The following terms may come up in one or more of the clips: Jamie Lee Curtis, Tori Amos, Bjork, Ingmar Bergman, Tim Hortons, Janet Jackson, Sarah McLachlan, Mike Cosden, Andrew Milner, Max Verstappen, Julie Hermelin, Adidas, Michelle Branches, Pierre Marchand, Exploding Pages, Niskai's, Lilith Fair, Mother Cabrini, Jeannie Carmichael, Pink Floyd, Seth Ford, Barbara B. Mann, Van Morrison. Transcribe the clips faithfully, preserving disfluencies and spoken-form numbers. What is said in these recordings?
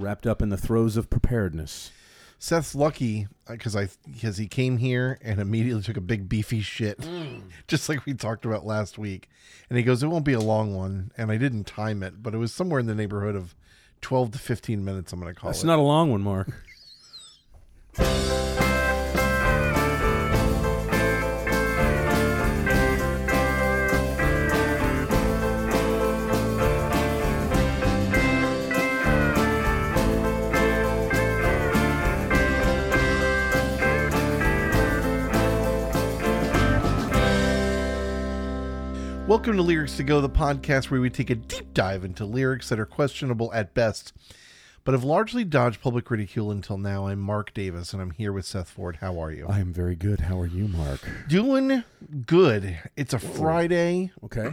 wrapped up in the throes of preparedness. Seth's lucky because I because he came here and immediately took a big beefy shit, mm. just like we talked about last week. And he goes, "It won't be a long one," and I didn't time it, but it was somewhere in the neighborhood of twelve to fifteen minutes. I'm going to call That's it. It's not a long one, Mark. Welcome to Lyrics to Go, the podcast where we take a deep dive into lyrics that are questionable at best, but have largely dodged public ridicule until now. I'm Mark Davis, and I'm here with Seth Ford. How are you? I am very good. How are you, Mark? Doing good. It's a Friday. Okay.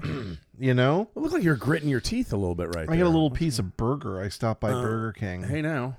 You know? It looks like you're gritting your teeth a little bit right I there. I got a little piece of burger. I stopped by uh, Burger King. Hey, now.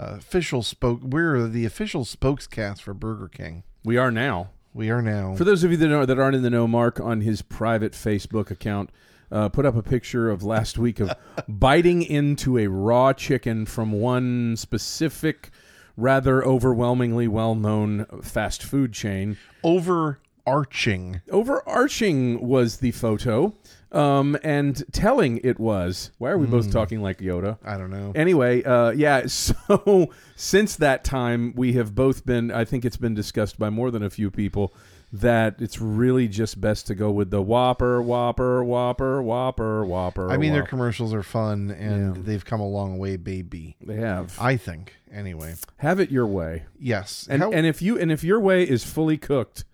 Uh, official spoke. We're the official spokescast for Burger King. We are now. We are now. For those of you that, know, that aren't in the know, Mark, on his private Facebook account, uh, put up a picture of last week of biting into a raw chicken from one specific, rather overwhelmingly well-known fast food chain. Overarching. Overarching was the photo, um, and telling it was. Why are we mm. both talking like Yoda? I don't know. Anyway, uh, yeah, so since that time, we have both been, I think it's been discussed by more than a few people, that it's really just best to go with the Whopper, Whopper, Whopper, Whopper, Whopper. I mean, Whopper. Their commercials are fun, and yeah. they've come a long way, baby. They have. I think, anyway. Have it your way. Yes. And How- and if you and if your way is fully cooked,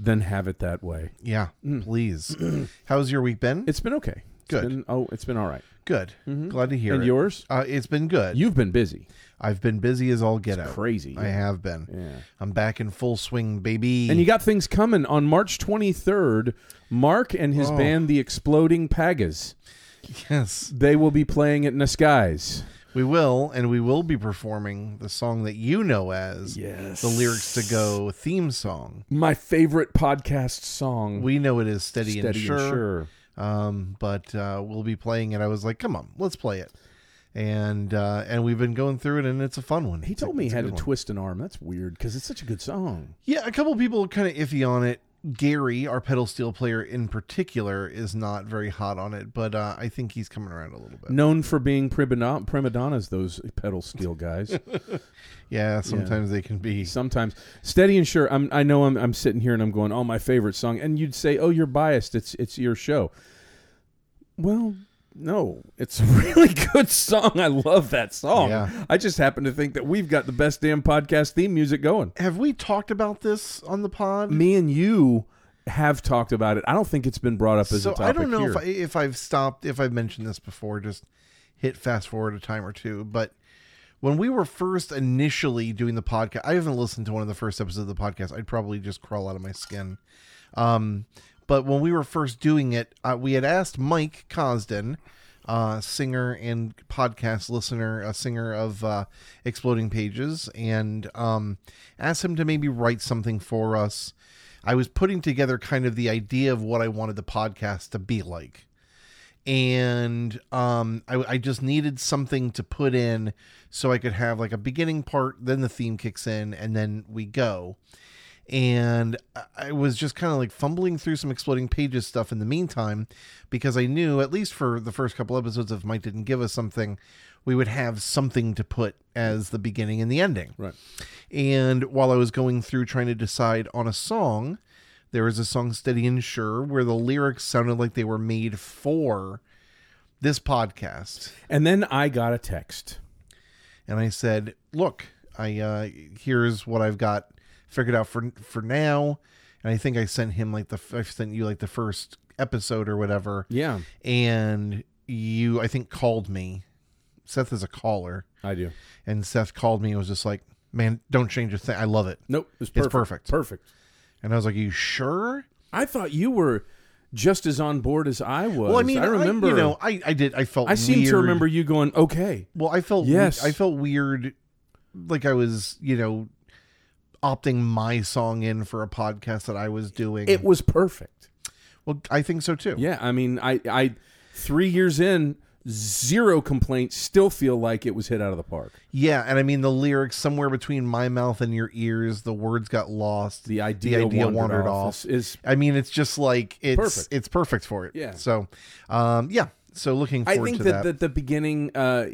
then have it that way. Yeah, mm. please. How's your week been? It's been okay. Good. It's been, oh, it's been all right. Good. Mm-hmm. Glad to hear and it. And yours? Uh, it's been good. You've been busy. I've been busy as all get out. It's crazy. I yeah. have been. Yeah. I'm back in full swing, baby. And you got things coming. On March twenty-third, Mark and his oh. band, the Exploding Pages. Yes. They will be playing at Niskai's. We will, and we will be performing the song that you know as yes. the Lyrics to Go theme song. My favorite podcast song. We know it is Steady, Steady and Sure. And sure. Um, but uh, we'll be playing it. I was like, come on, let's play it. And uh, and we've been going through it, and it's a fun one. He told it's me he had to twist an arm. That's weird, because it's such a good song. Yeah, a couple of people are kind of iffy on it. Gary, our pedal steel player in particular, is not very hot on it, but uh, I think he's coming around a little bit. Known for being prima donnas, those pedal steel guys. yeah, sometimes yeah. they can be. Sometimes. Steady and Sure. I'm, I know I'm, I'm sitting here and I'm going, oh, my favorite song. And you'd say, oh, you're biased. It's, it's your show. Well, no, it's a really good song. I love that song. Yeah. I just happen to think that we've got the best damn podcast theme music going. Have we talked about this on the pod? Me and you have talked about it. I don't think it's been brought up as so a topic here. I don't know if, I, if I've stopped, if I've mentioned this before, just hit fast forward a time or two. But when we were first initially doing the podcast, I haven't listened to one of the first episodes of the podcast. I'd probably just crawl out of my skin. Um But when we were first doing it, uh, we had asked Mike Cosden, uh, singer and podcast listener, a singer of uh, Exploding Pages, and um, asked him to maybe write something for us. I was putting together kind of the idea of what I wanted the podcast to be like. And um, I, I just needed something to put in so I could have like a beginning part, then the theme kicks in, and then we go. And I was just kind of like fumbling through some Exploding Pages stuff in the meantime, because I knew, at least for the first couple episodes, if Mike didn't give us something, we would have something to put as the beginning and the ending. Right. And while I was going through trying to decide on a song, there was a song, Steady and Sure, where the lyrics sounded like they were made for this podcast. And then I got a text. And I said, look, I uh, here's what I've got figured out for for now, and I think I sent him like the I sent you like the first episode or whatever. Yeah, and you I think called me. Seth is a caller. I do, and Seth called me and was just like, "Man, don't change a thing. I love it. Nope, it's perfect. It's perfect. Perfect." And I was like, "You sure?" I thought you were just as on board as I was. Well, I mean, I remember. I, you know, I I did. I felt. I weird. seem to remember you going, "Okay." Well, I felt. Yes, I felt weird, like I was, you know, opting my song in for a podcast that I was doing. It was perfect. Well, I think so too. Yeah, I mean, I, I three years in, zero complaints, still feel like it was hit out of the park. Yeah, and I mean, the lyrics, somewhere between my mouth and your ears, the words got lost. The idea, the idea wandered, wandered off. off. Is, I mean, it's just like, it's perfect. It's perfect for it. Yeah. So, um, yeah. So looking forward to that. I think that, that. that the beginning uh,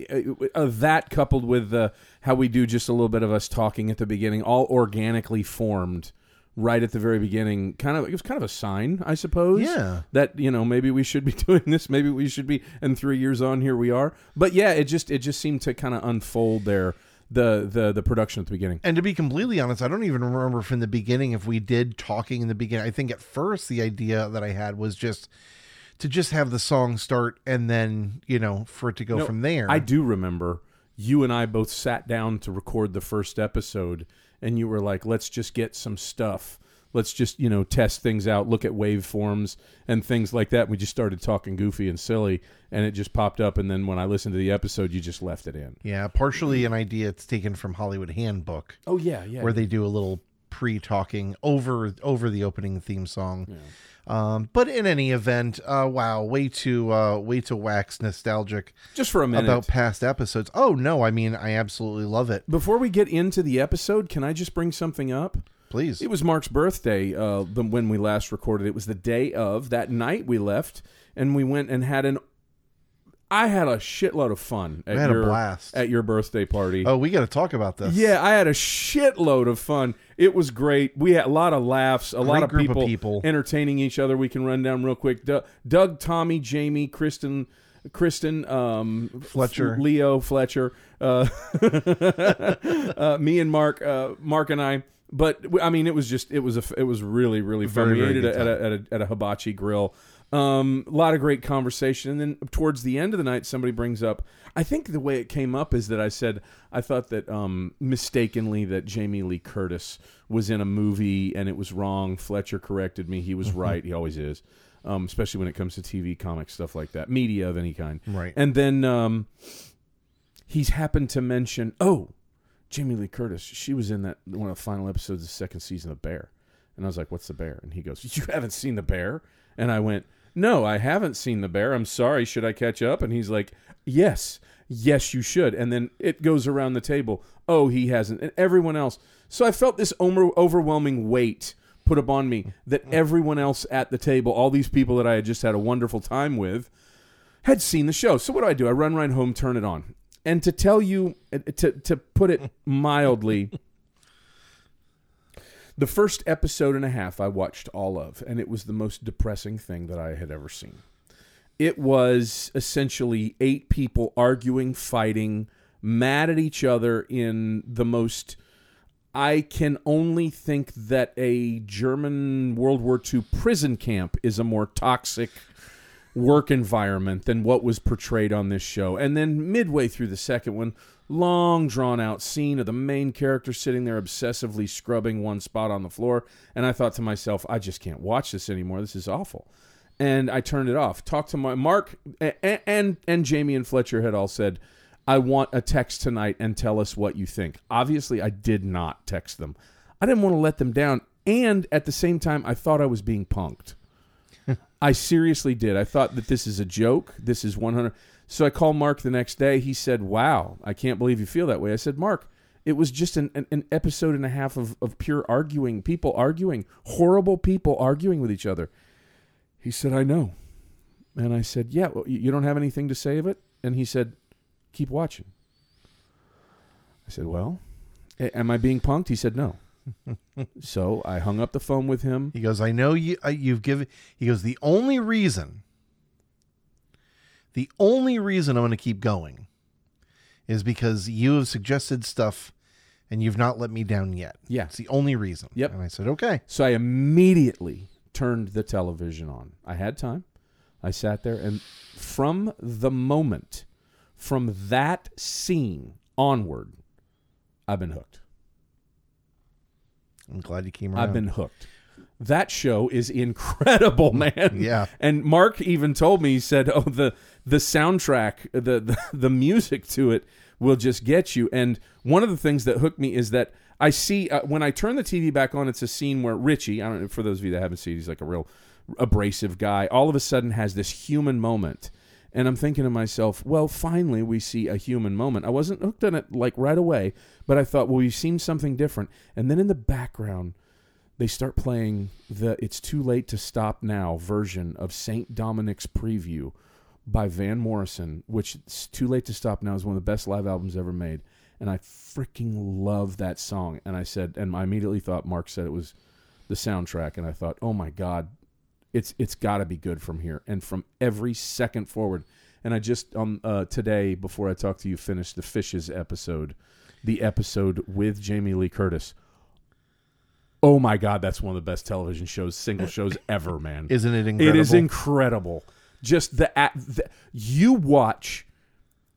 of that, coupled with uh, how we do just a little bit of us talking at the beginning, all organically formed right at the very beginning, kind of, it was kind of a sign, I suppose. Yeah. That, you know, maybe we should be doing this, maybe we should be, and three years on, here we are. But yeah, it just it just seemed to kind of unfold there. The, the the production at the beginning. And to be completely honest, I don't even remember from the beginning if we did talking in the beginning. I think at first the idea that I had was just to just have the song start and then, you know, for it to go no, from there. I do remember you and I both sat down to record the first episode and you were like, let's just get some stuff. Let's just, you know, test things out, look at waveforms and things like that. We just started talking goofy and silly, and it just popped up. And then when I listened to the episode, you just left it in. Yeah, partially an idea it's taken from Hollywood Handbook. Oh, yeah, yeah. Where they do a little pre-talking over over the opening theme song. Yeah. Um, but in any event, uh, wow, way to uh, way to wax nostalgic just for a minute about past episodes. Oh no, I mean, I absolutely love it. Before we get into the episode, can I just bring something up? Please. It was Mark's birthday uh, the, when we last recorded. It was the day of. That night we left and we went and had an. I had a shitload of fun. At I had your, a blast at your birthday party. Oh, we got to talk about this. Yeah, I had a shitload of fun. It was great. We had a lot of laughs, a great lot of people, of people entertaining each other. We can run down real quick. Doug, Doug Tommy, Jamie, Kristen, Kristen, um, Fletcher, F- Leo, Fletcher, uh, uh, me and Mark, uh, Mark and I. But I mean, it was just it was a it was really really fun. Very, we ate it at a, at a at a hibachi grill. Um, a lot of great conversation, and then towards the end of the night, somebody brings up. I think the way it came up is that I said I thought that um, mistakenly that Jamie Lee Curtis was in a movie and it was wrong. Fletcher corrected me; he was right. He always is, um, especially when it comes to T V, comics, stuff like that, media of any kind. Right. And then um, he's happened to mention, oh, Jamie Lee Curtis, she was in that one of the final episodes of the second season of Bear, and I was like, what's The Bear? And he goes, you haven't seen The Bear? And I went, no, I haven't seen The Bear. I'm sorry. Should I catch up? And he's like, yes. Yes, you should. And then it goes around the table. Oh, he hasn't. And everyone else. So I felt this overwhelming weight put upon me that everyone else at the table, all these people that I had just had a wonderful time with, had seen the show. So what do I do? I run right home, turn it on. And to tell you, to, to put it mildly, the first episode and a half I watched all of, and it was the most depressing thing that I had ever seen. It was essentially eight people arguing, fighting, mad at each other in the most... I can only think that a German World War Two prison camp is a more toxic work environment than what was portrayed on this show. And then midway through the second one, long drawn-out scene of the main character sitting there obsessively scrubbing one spot on the floor, and I thought to myself, I just can't watch this anymore. This is awful, and I turned it off. Talked to my Mark and and, and Jamie and Fletcher had all said, "I want a text tonight and tell us what you think." Obviously, I did not text them. I didn't want to let them down, and at the same time, I thought I was being punked. I seriously did. I thought that this is a joke. This is one hundred. So I called Mark the next day. He said, wow, I can't believe you feel that way. I said, Mark, it was just an, an, an episode and a half of, of pure arguing, people arguing, horrible people arguing with each other. He said, I know. And I said, yeah, well, you don't have anything to say of it? And he said, keep watching. I said, well, am I being punked? He said, no. So I hung up the phone with him. He goes, I know you, uh, you've given, he goes, the only reason, the only reason I'm going to keep going is because you have suggested stuff and you've not let me down yet. Yeah. It's the only reason. Yep. And I said, okay. So I immediately turned the television on. I had time. I sat there, and from the moment, from that scene onward, I've been hooked. I'm glad you came around. I've been hooked. That show is incredible, man. Yeah. And Mark even told me, he said, oh, the the soundtrack, the, the the music to it will just get you. And one of the things that hooked me is that I see, uh, when I turn the T V back on, it's a scene where Richie, I don't know, for those of you that haven't seen, he's like a real abrasive guy, all of a sudden has this human moment. And I'm thinking to myself, well, finally we see a human moment. I wasn't hooked on it like right away, but I thought, well, we've seen something different. And then in the background, they start playing the It's Too Late to Stop Now version of Saint Dominic's Preview by Van Morrison, which It's Too Late to Stop Now is one of the best live albums ever made. And I freaking love that song. And I said, and I immediately thought, Mark said it was the soundtrack. And I thought, oh my God, it's it's got to be good from here and from every second forward. And I just, um, uh, today, before I talked to you, finished the Fishes episode, the episode with Jamie Lee Curtis. Oh my God, that's one of the best television shows, single shows ever, man. Isn't it incredible? It is incredible. Just the, the you watch.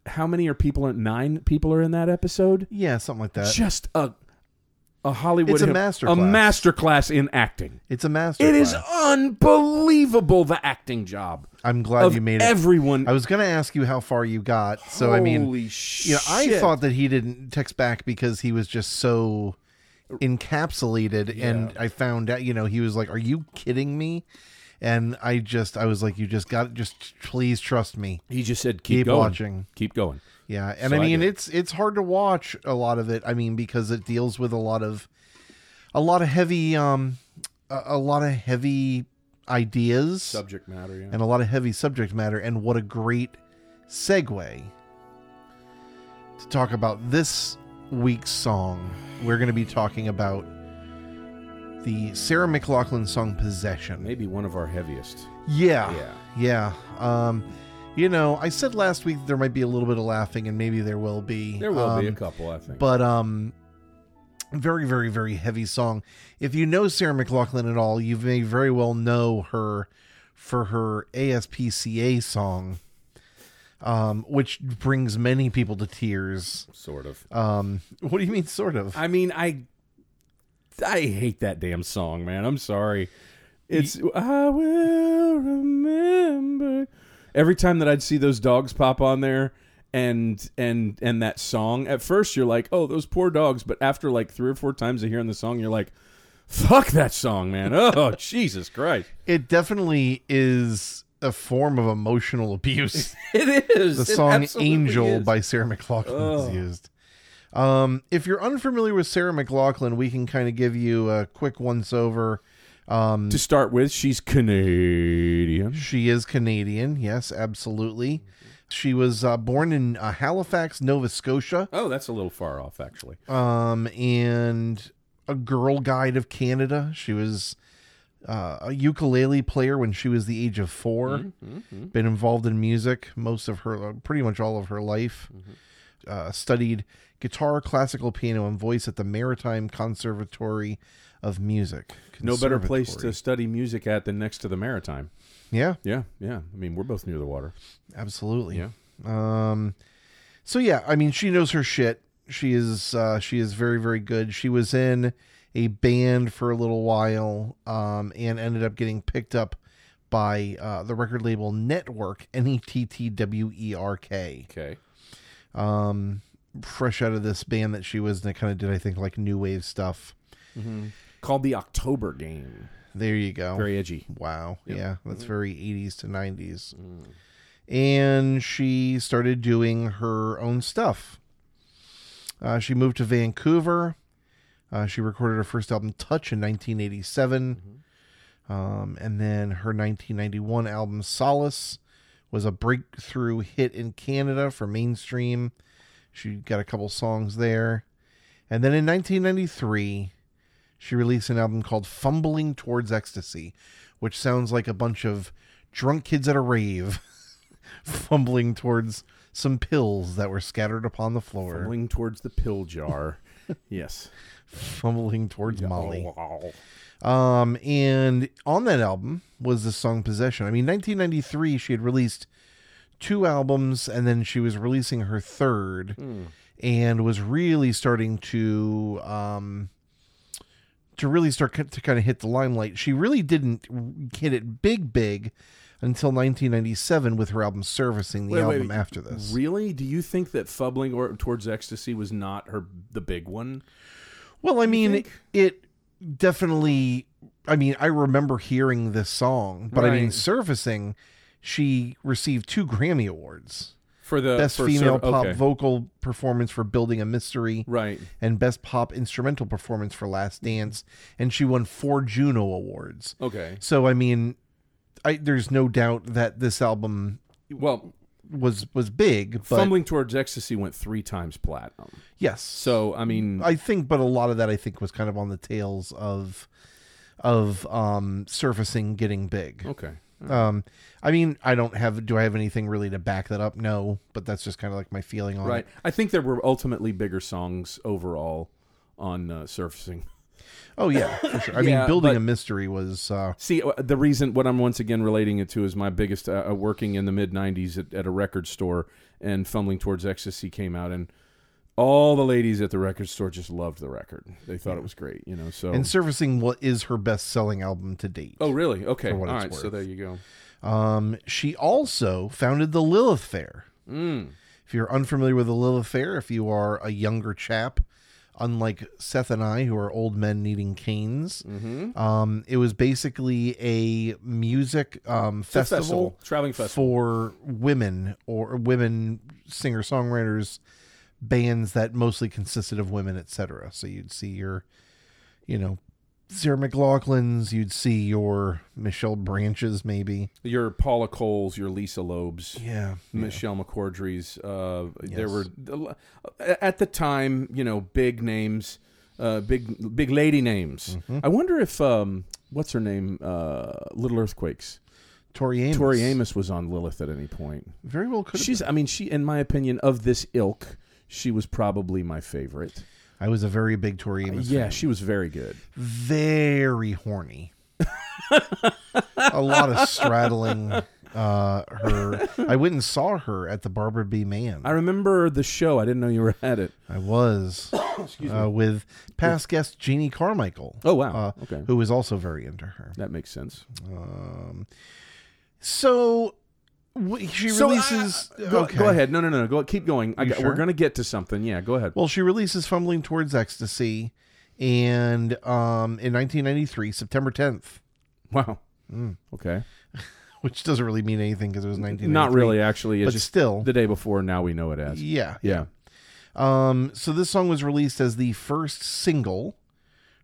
How many are people in? Nine people are in that episode? Yeah, something like that. Just a a Hollywood... It's a masterclass. A masterclass in acting. It's a masterclass. It is unbelievable, the acting job. I'm glad you made it. Everyone. I was going to ask you how far you got. So, Holy I mean, you know, I thought that he didn't text back because he was just so encapsulated. Yeah. And I found out, you know, he was like, are you kidding me? And I just, I was like, you just got, just please trust me. He just said, keep, keep going. watching. Keep going. Yeah. And so I mean, I it's, it's hard to watch a lot of it. I mean, because it deals with a lot of, a lot of heavy, um, a, a lot of heavy ideas. Subject matter. Yeah. And a lot of heavy subject matter. And what a great segue to talk about this week's song. We're going to be talking about the Sarah McLachlan song Possession. Maybe one of our heaviest. Yeah. Yeah. Yeah. Um, you know, I said last week there might be a little bit of laughing, and maybe there will be. There will um, be a couple, I think. But um, very, very, very heavy song. If you know Sarah McLachlan at all, you may very well know her for her A S P C A song, um, which brings many people to tears. Sort of. Um, what do you mean, sort of? I mean, I... I hate that damn song, man. I'm sorry. It's I will remember. Every time that I'd see those dogs pop on there and and and that song, at first you're like, oh, those poor dogs. But after like three or four times of hearing the song, you're like, fuck that song, man. Oh, Jesus Christ. It definitely is a form of emotional abuse. It is. The song Angel is. By Sarah McLachlan oh. is used. Um, if you're unfamiliar with Sarah McLachlan, we can kind of give you a quick once over. Um, to start with, she's Canadian. She is Canadian. Yes, absolutely. She was uh, born in uh, Halifax, Nova Scotia. Oh, that's a little far off, actually. Um, and a Girl Guide of Canada. She was uh, a ukulele player when she was the age of four. Mm-hmm. Been involved in music most of her, pretty much all of her life. Mm-hmm. Uh, studied guitar, classical piano, and voice at the Maritime Conservatory of Music. No better place to study music at than next to the Maritime. Yeah. Yeah, yeah. I mean, we're both near the water. Absolutely. Yeah. Um, so, yeah, I mean, she knows her shit. She is uh, she is very, very good. She was in a band for a little while um, and ended up getting picked up by uh, the record label Network, N E T T W E R K. Okay. Um, fresh out of this band that she was in that kind of did, I think, like new wave stuff. Mm-hmm. Called the October Game. There you go. Very edgy. Wow. Yep. Yeah. That's mm-hmm. very eighties to nineties. Mm. And she started doing her own stuff. Uh, she moved to Vancouver. Uh, she recorded her first album, Touch, in nineteen eighty-seven. Mm-hmm. Um, and then her nineteen ninety-one album, Solace, was a breakthrough hit in Canada for mainstream. She got a couple songs there. And then in nineteen ninety-three, she released an album called Fumbling Towards Ecstasy, which sounds like a bunch of drunk kids at a rave fumbling towards some pills that were scattered upon the floor. Fumbling towards the pill jar. Yes. Fumbling towards Molly. Um, and on that album was the song Possession. I mean, nineteen ninety-three, she had released two albums, and then she was releasing her third mm. and was really starting to, um, to really start to kind of hit the limelight. She really didn't hit it big, big until nineteen ninety-seven with her album Servicing, the wait, album wait, wait. after this. Really? Do you think that Fumbling or Towards Ecstasy was not her, the big one? Well, I mean, it, it, Definitely, I mean, I remember hearing this song, but right. I mean, Servicing, she received two Grammy Awards. For the Best for Female serv- Pop okay. Vocal Performance for Building a Mystery. Right. And Best Pop Instrumental Performance for Last Dance. And she won four Juno Awards. Okay. So, I mean, I, there's no doubt that this album well was was big. But Fumbling Towards Ecstasy went three times platinum. Yes. So, I mean... I think, but a lot of that, I think, was kind of on the tails of, of um, surfacing, getting big. Okay. Um, I mean, I don't have, do I have anything really to back that up? No, but that's just kind of like my feeling on right. it. I think there were ultimately bigger songs overall on uh, Surfacing. Oh yeah, for sure. I yeah, mean, Building but, a Mystery was, uh, see the reason what I'm once again relating it to is my biggest, uh, working in the mid nineties at, at a record store, and Fumbling Towards Ecstasy came out, and all the ladies at the record store just loved the record. They thought yeah. it was great, you know. So and Surfacing what is her best-selling album to date. Oh, really? Okay. All right. Worth. So there you go. Um, she also founded the Lilith Fair. Mm. If you're unfamiliar with the Lilith Fair, if you are a younger chap, unlike Seth and I, who are old men needing canes, mm-hmm. um, it was basically a music um, festival, festival, traveling festival for women or women singer-songwriters. Bands that mostly consisted of women, et cetera. So you'd see your, you know, Sarah McLachlan's, you'd see your Michelle Branches, maybe your Paula Cole's, your Lisa Loeb's, yeah, Michelle yeah. McCordry's. Uh, yes. There were at the time, you know, big names, uh, big big lady names. Mm-hmm. I wonder if um, what's her name, uh, Little Earthquakes. Tori Amos. Tori Amos was on Lilith at any point. Very well could. She's. Been. I mean, she, in my opinion, of this ilk. She was probably my favorite. I was a very big Tori Amos uh, yeah, fan. She was very good. Very horny. A lot of straddling uh, her. I went and saw her at the Barbara B. Mann. I remember the show. I didn't know you were at it. I was. Excuse me. Uh, with past guest Jeannie Carmichael. Oh, wow. Uh, okay. Who was also very into her. That makes sense. Um, so... She releases... So, uh, go, okay. go ahead. No, no, no. Go, keep going. I, sure? We're going to get to something. Yeah, go ahead. Well, she releases Fumbling Towards Ecstasy and um, in nineteen ninety-three, September tenth. Wow. Mm. Okay. Which doesn't really mean anything because it was nineteen ninety-three. Not really, actually. It's but just still. The day before, now we know it as. Yeah. Yeah. Um, so this song was released as the first single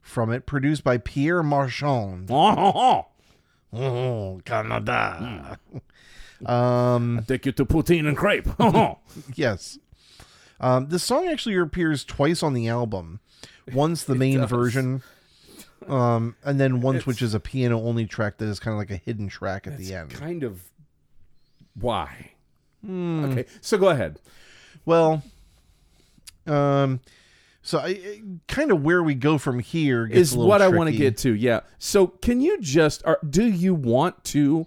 from it, produced by Pierre Marchand. Oh, oh Canada. Mm. Um, I take you to poutine and crepe. Yes. Um, the song actually appears twice on the album. Once the main version, um, and then once it's, which is a piano-only track that is kind of like a hidden track at the end. Kind of. Why? Mm. Okay, so go ahead. Well, um, so I kind of where we go from here gets is a little what tricky. I want to get to. Yeah. So can you just? Are, do you want to?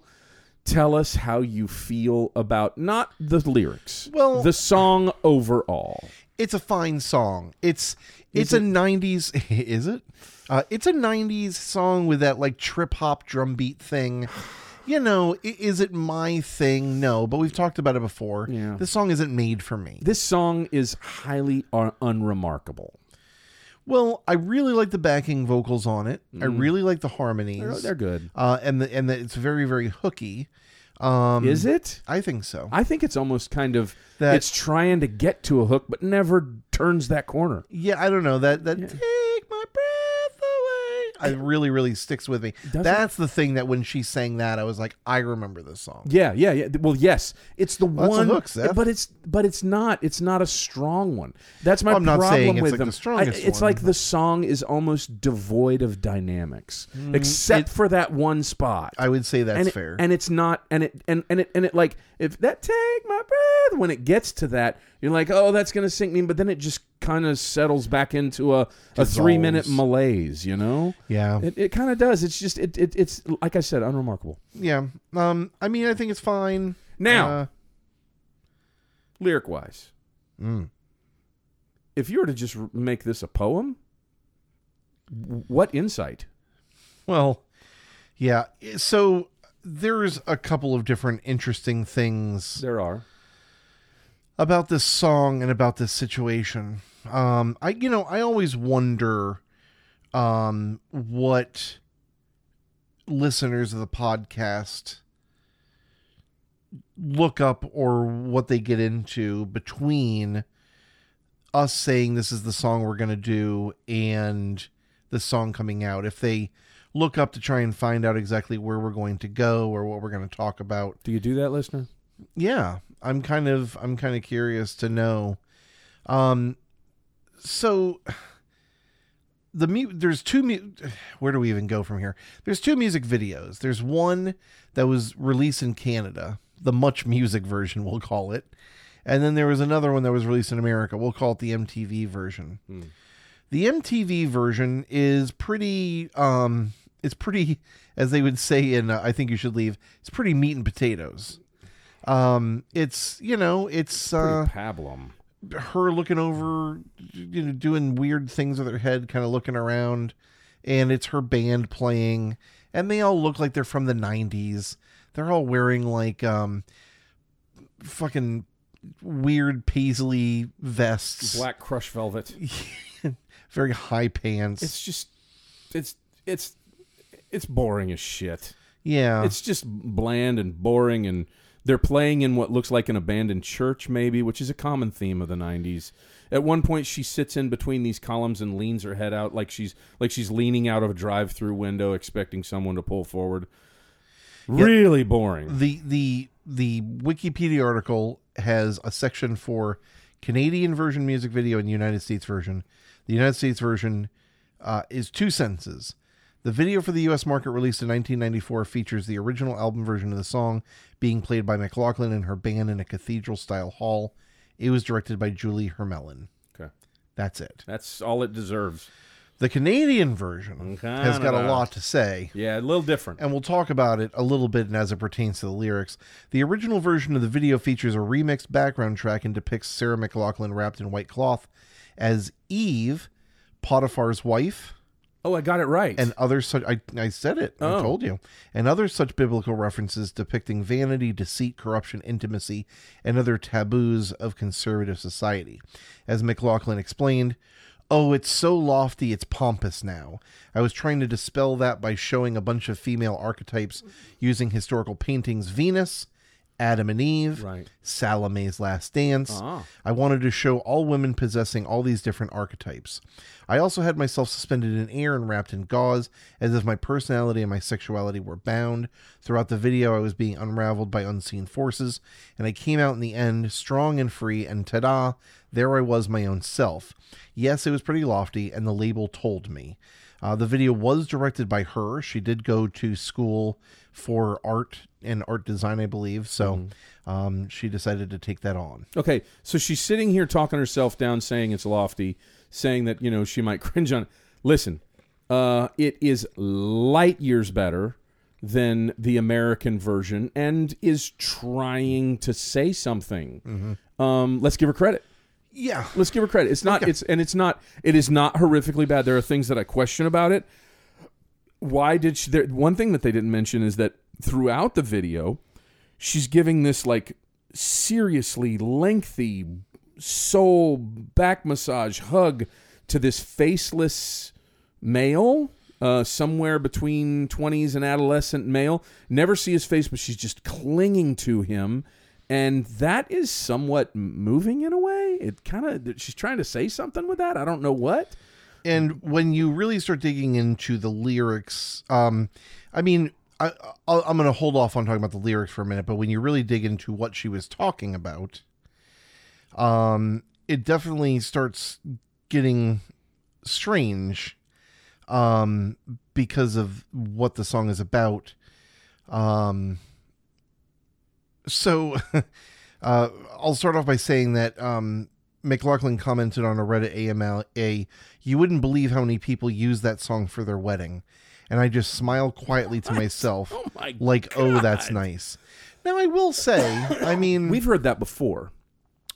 Tell us how you feel about not the lyrics, well, the song overall. It's a fine song. It's it's a nineties, is it? Uh, it's a nineties song with that like trip hop drum beat thing. You know, is it my thing? No, but we've talked about it before. Yeah. This song isn't made for me. This song is highly un- unremarkable. Well, I really like the backing vocals on it. Mm. I really like the harmonies. They're, they're good. Uh, and the and the, it's very, very hooky. Um, Is it? I think so. I think it's almost kind of, that, it's trying to get to a hook, but never turns that corner. Yeah, I don't know. That, that yeah. Take my breath away. It really, really sticks with me. Doesn't That's it? The thing that when she sang that, I was like, I remember this song. Yeah, yeah, yeah. Well, yes. It's the well, one. That's a hook, Seth. But it's, but it's not. It's not a strong one. That's my well, I'm problem not saying it's with like them. The strongest I, it's one. Like the song is almost devoid of dynamics, mm, except it, for that one spot. I would say that's and it, fair. And it's not. And it and, and it and it like if that take my breath when it gets to that, you're like, oh, that's gonna sink me. But then it just kind of settles back into a, a three minute malaise. You know? Yeah. It it kind of does. It's just it, it it's like I said, unremarkable. Yeah. Um. I mean, I think it's fine now. Uh, Lyric wise, mm. if you were to just make this a poem, what insight? Well, yeah. So there's a couple of different interesting things. There are about this song and about this situation. Um, I, you know, I always wonder um, what listeners of the podcast look up or what they get into between us saying this is the song we're going to do and the song coming out. If they look up to try and find out exactly where we're going to go or what we're going to talk about. Do you do that, listener? Yeah. I'm kind of, I'm kind of curious to know. Um, so the mu- there's two, mu- where do we even go from here? There's two music videos. There's one that was released in Canada, the Much Music version, we'll call it. And then there was another one that was released in America. We'll call it the M T V version. Hmm. The M T V version is pretty, um, it's pretty, as they would say in uh, I Think You Should Leave, it's pretty meat and potatoes. Um, it's, you know, it's uh, pablum. Her looking over, you know, doing weird things with her head, kind of looking around, and it's her band playing, and they all look like they're from the nineties. They're all wearing like um, fucking weird paisley vests, black crush velvet. Very high pants. It's just, it's, it's, it's boring as shit. Yeah. It's just bland and boring, and they're playing in what looks like an abandoned church, maybe, which is a common theme of the nineties. At one point, she sits in between these columns and leans her head out like she's, like she's leaning out of a drive-through window expecting someone to pull forward. Yeah. Really boring. The, the, the Wikipedia article has a section for Canadian version music video and United States version. The United States version uh, is two sentences. The video for the U S market released in nineteen ninety-four features the original album version of the song being played by McLachlan and her band in a cathedral-style hall. It was directed by Julie Hermelin. Okay. That's it. That's all it deserves. The Canadian version Kinda. has got a lot to say. Yeah, a little different. And we'll talk about it a little bit as it pertains to the lyrics. The original version of the video features a remixed background track and depicts Sarah McLachlan wrapped in white cloth as Eve, Potiphar's wife. Oh, I got it right. And other such, I, I said it, oh. I told you. And other such biblical references depicting vanity, deceit, corruption, intimacy, and other taboos of conservative society. As McLachlan explained, "Oh, it's so lofty, it's pompous now. I was trying to dispel that by showing a bunch of female archetypes using historical paintings, Venus, Adam and Eve, right. Salome's Last Dance. Uh-huh. I wanted to show all women possessing all these different archetypes. I also had myself suspended in air and wrapped in gauze, as if my personality and my sexuality were bound. Throughout the video, I was being unraveled by unseen forces, and I came out in the end strong and free, and ta-da, there I was, my own self. Yes, it was pretty lofty, and the label told me." Uh, the video was directed by her. She did go to school for art and art design, I believe. So mm-hmm. um, she decided to take that on. Okay, so she's sitting here talking herself down, saying it's lofty, saying that, you know, she might cringe on it. Listen, uh, it is light years better than the American version and is trying to say something. Mm-hmm. Um, let's give her credit. Yeah, let's give her credit. It's not. Okay. It's and it's not. It is not horrifically bad. There are things that I question about it. Why did she? There, one thing that they didn't mention is that throughout the video, she's giving this like seriously lengthy soul back massage hug to this faceless male, uh, somewhere between twenties and adolescent male. Never see his face, but she's just clinging to him. And that is somewhat moving in a way. It kind of, she's trying to say something with that. I don't know what. And when you really start digging into the lyrics, um, I mean, I, I, I'm going to hold off on talking about the lyrics for a minute, but when you really dig into what she was talking about, um, it definitely starts getting strange, um, because of what the song is about. Um, So uh, I'll start off by saying that um, McLachlan commented on a Reddit A M L A, "You wouldn't believe how many people use that song for their wedding. And I just smile quietly to myself oh my like, God. Oh, that's nice." Now, I will say, I mean... We've heard that before.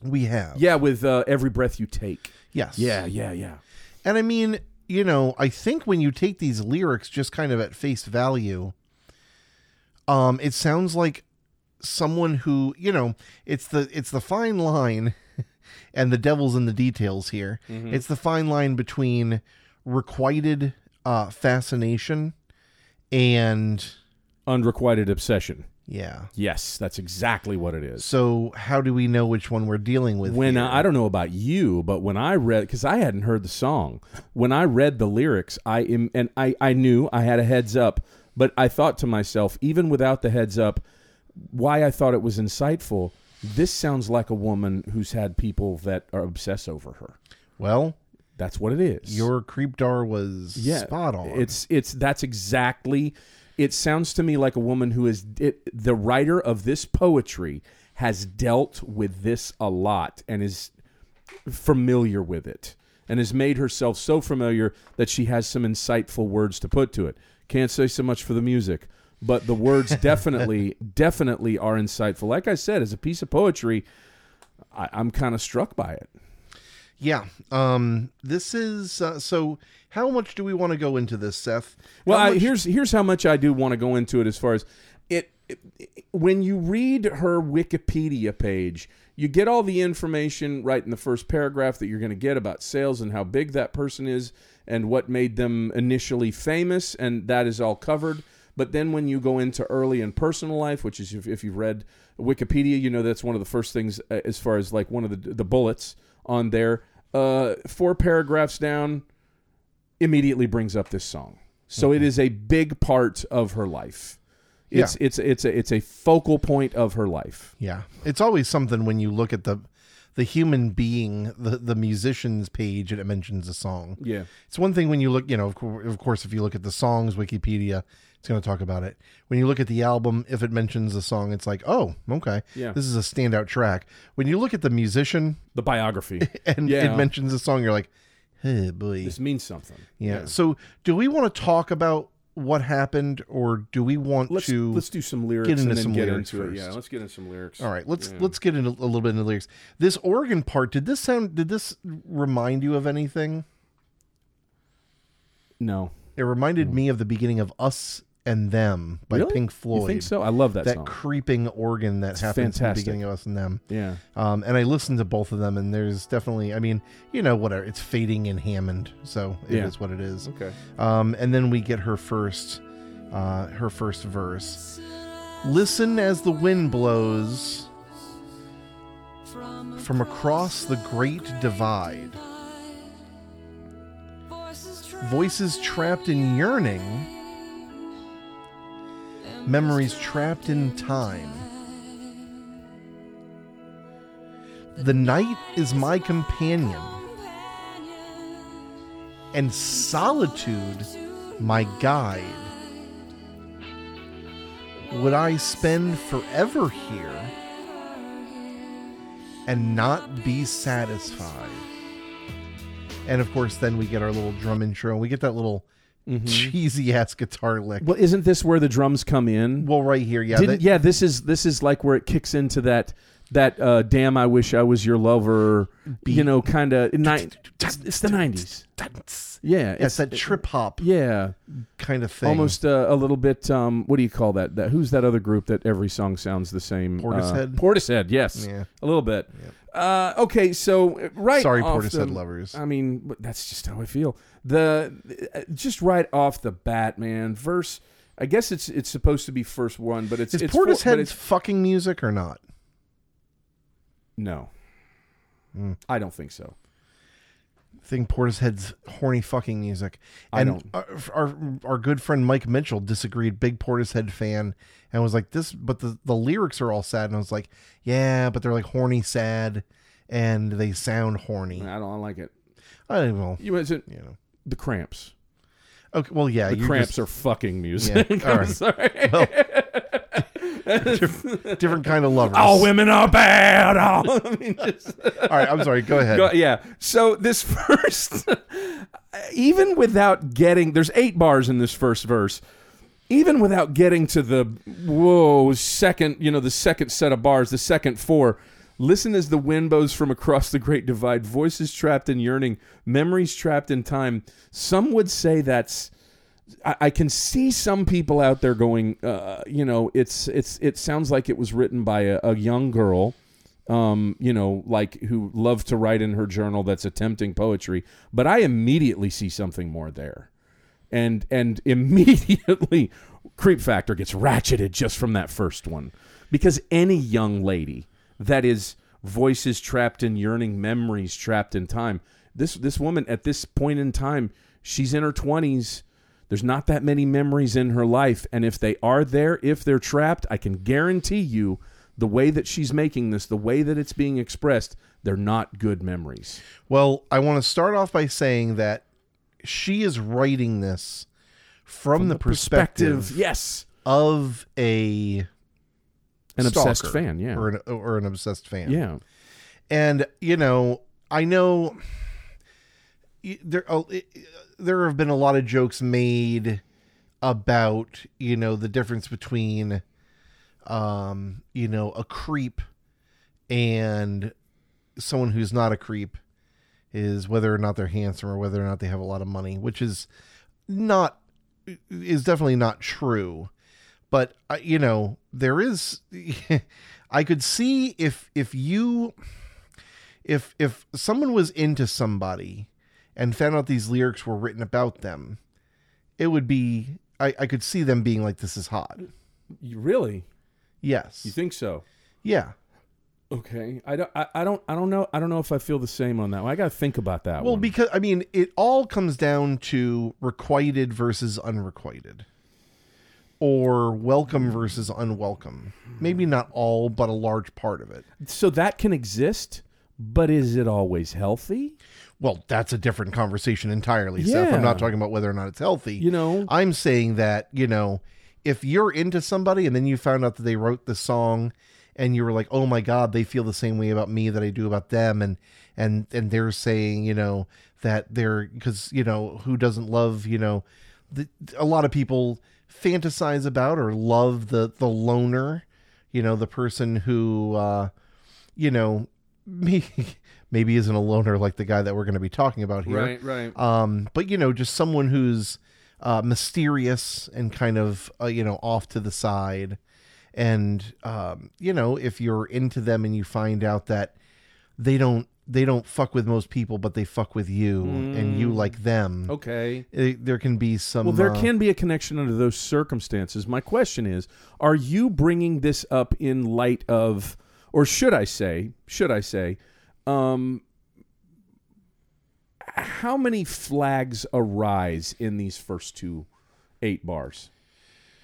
We have. Yeah, with uh, Every Breath You Take. Yes. Yeah, yeah, yeah. And I mean, you know, I think when you take these lyrics just kind of at face value, um, it sounds like someone who, you know, it's the it's the fine line, and the devil's in the details here. Mm-hmm. It's the fine line between requited uh, fascination and unrequited obsession. Yeah. Yes, that's exactly what it is. So how do we know which one we're dealing with? When uh, I don't know about you, but when I read, because I hadn't heard the song, when I read the lyrics, I am, and I, I knew I had a heads up, but I thought to myself, even without the heads up, why I thought it was insightful, this sounds like a woman who's had people that are obsessed over her. Well, that's what it is. Your creepdar was yeah, spot on. It's it's that's exactly. It sounds to me like a woman who is it, the writer of this poetry has dealt with this a lot and is familiar with it and has made herself so familiar that she has some insightful words to put to it. Can't say so much for the music, but the words definitely, definitely are insightful. Like I said, as a piece of poetry, I, I'm kind of struck by it. Yeah, um, this is, uh, so how much do we want to go into this, Seth? How well, I, much... here's here's how much I do want to go into it as far as, it, it, it. When you read her Wikipedia page, you get all the information right in the first paragraph that you're going to get about sales and how big that person is and what made them initially famous, and that is all covered. But then when you go into early and personal life, which is if, if you've read Wikipedia, you know that's one of the first things uh, as far as like one of the the bullets on there. Uh, four paragraphs down, immediately brings up this song. So mm-hmm. It is a big part of her life. It's yeah. it's it's a it's a focal point of her life. Yeah, it's always something when you look at the the human being, the the musician's page, and it mentions a song. Yeah, it's one thing when you look, you know, of, co- of course, if you look at the songs Wikipedia, it's going to talk about it. When you look at the album, if it mentions a song, it's like, oh, okay, yeah. This is a standout track. When you look at the musician, the biography, and yeah. It mentions a song, you're like, hey, boy. This means something. Yeah. yeah. So do we want to talk about what happened, or do we want let's, to... Let's do some lyrics get into and then some get lyrics into it. First. Yeah, let's get into some lyrics. All right, let's, yeah. let's get into a little bit into lyrics. This organ part, did this sound? Did this remind you of anything? No. It reminded mm. me of the beginning of Us... and Them by really? Pink Floyd. You think so? I love that, that song. That creeping organ that it's happens fantastic. At the beginning of Us and Them. Yeah. Um, and I listened to both of them, and there's definitely, I mean, you know, whatever. It's fading in Hammond, so it yeah. is what it is. Okay. Um, and then we get her first, uh, her first verse. Listen as the wind blows from across the great divide. Voices trapped in yearning. Memories trapped in time. The night is my companion, and solitude my guide. Would I spend forever here and not be satisfied? And of course, then we get our little drum intro, and we get that little Mm-hmm. cheesy ass guitar lick. Well, isn't this where the drums come in? Well, right here, yeah. They, yeah, this is this is like where it kicks into that that uh, damn I wish I was your lover, beat. You know, kind of. It's the nineties. Yeah, it's that trip hop. Yeah, kind of thing. Almost uh, a little bit. Um, what do you call that? That who's that other group that every song sounds the same? Portishead. Uh, Portishead. Yes, yeah. A little bit. Yeah. Uh, okay, so right. Sorry, off Portishead the, lovers. I mean, that's just how I feel. The just right off the bat, man. Verse, I guess it's it's supposed to be first one, but it's is it's Portishead's fucking music or not? No, mm. I don't think so. I think Portishead's horny fucking music. And I don't. Our, our our good friend Mike Mitchell disagreed. Big Portishead fan, and was like this, but the the lyrics are all sad. And I was like, yeah, but they're like horny sad, and they sound horny. I don't I like it. I don't know. You isn't you know. The Cramps. Okay, well, yeah. The Cramps just, are fucking music. Yeah, all right. Sorry. Well, diff- different kind of lovers. All women are bad. All, I mean, just, all right. I'm sorry. Go ahead. Go, yeah. So this first, even without getting, there's eight bars in this first verse. Even without getting to the, whoa, second, you know, the second set of bars, the second four. Listen as the wind blows from across the great divide. Voices trapped in yearning. Memories trapped in time. Some would say that's... I, I can see some people out there going, uh, you know, it's it's it sounds like it was written by a, a young girl, um, you know, like who loved to write in her journal that's attempting poetry. But I immediately see something more there. And and immediately creep factor gets ratcheted just from that first one. Because any young lady that is voices trapped in yearning, memories trapped in time, this this woman at this point in time, she's in her twenties. There's not that many memories in her life. And if they are there, if they're trapped, I can guarantee you the way that she's making this, the way that it's being expressed, they're not good memories. Well, I want to start off by saying that she is writing this from, from the, the perspective, perspective yes, of a an obsessed fan, yeah, or an, or an obsessed fan, yeah. And you know, I know there oh, it, there have been a lot of jokes made about, you know, the difference between um you know a creep and someone who's not a creep is whether or not they're handsome or whether or not they have a lot of money, which is not is definitely not true. But, uh, you know, there is, I could see if, if you, if, if someone was into somebody and found out these lyrics were written about them, it would be, I, I could see them being like, this is hot. You really? Yes. You think so? Yeah. Okay. I don't, I, I don't, I don't know. I don't know if I feel the same on that one. I got to think about that well, one. Well, because I mean, it all comes down to requited versus unrequited. Or welcome versus unwelcome. Maybe not all, but a large part of it. So that can exist, but is it always healthy? Well, that's a different conversation entirely, yeah. Seth. I'm not talking about whether or not it's healthy. You know, I'm saying that, you know, if you're into somebody and then you found out that they wrote the song and you were like, oh my God, they feel the same way about me that I do about them. And, and, and they're saying, you know, that they're, because, you know, who doesn't love, you know, the, a lot of people fantasize about or love the the loner, you know, the person who uh you know maybe, maybe isn't a loner like the guy that we're going to be talking about here, right right um but you know, just someone who's uh mysterious and kind of uh, you know off to the side. And um you know, if you're into them and you find out that they don't they don't fuck with most people, but they fuck with you mm. and you like them. Okay. It, there can be some... Well, there uh, can be a connection under those circumstances. My question is, are you bringing this up in light of, or should I say, should I say, um, how many flags arise in these first two eight bars?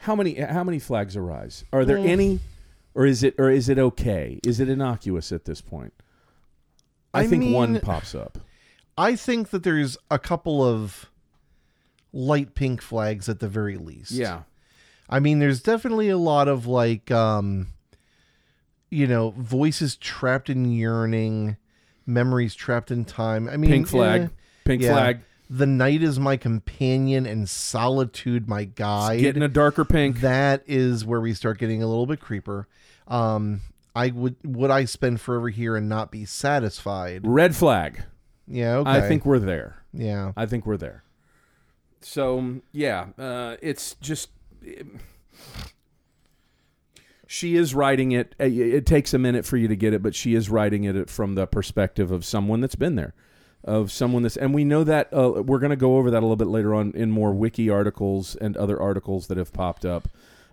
How many, how many flags arise? Are there mm. any, or is it, or is it okay? Is it innocuous at this point? I, I think mean, one pops up. I think that there's a couple of light pink flags at the very least. Yeah. I mean, there's definitely a lot of like, um, you know, voices trapped in yearning, memories trapped in time. I mean, pink flag, yeah, pink yeah. flag. The night is my companion and solitude my guide. It's getting a darker pink. That is where we start getting a little bit creeper. Um, I would would I spend forever here and not be satisfied? Red flag. Yeah, okay. I think we're there. Yeah. I think we're there. So, yeah, uh, it's just... It, she is writing it. It takes a minute for you to get it, but she is writing it from the perspective of someone that's been there, of someone that's... And we know that... Uh, we're going to go over that a little bit later on in more wiki articles and other articles that have popped up.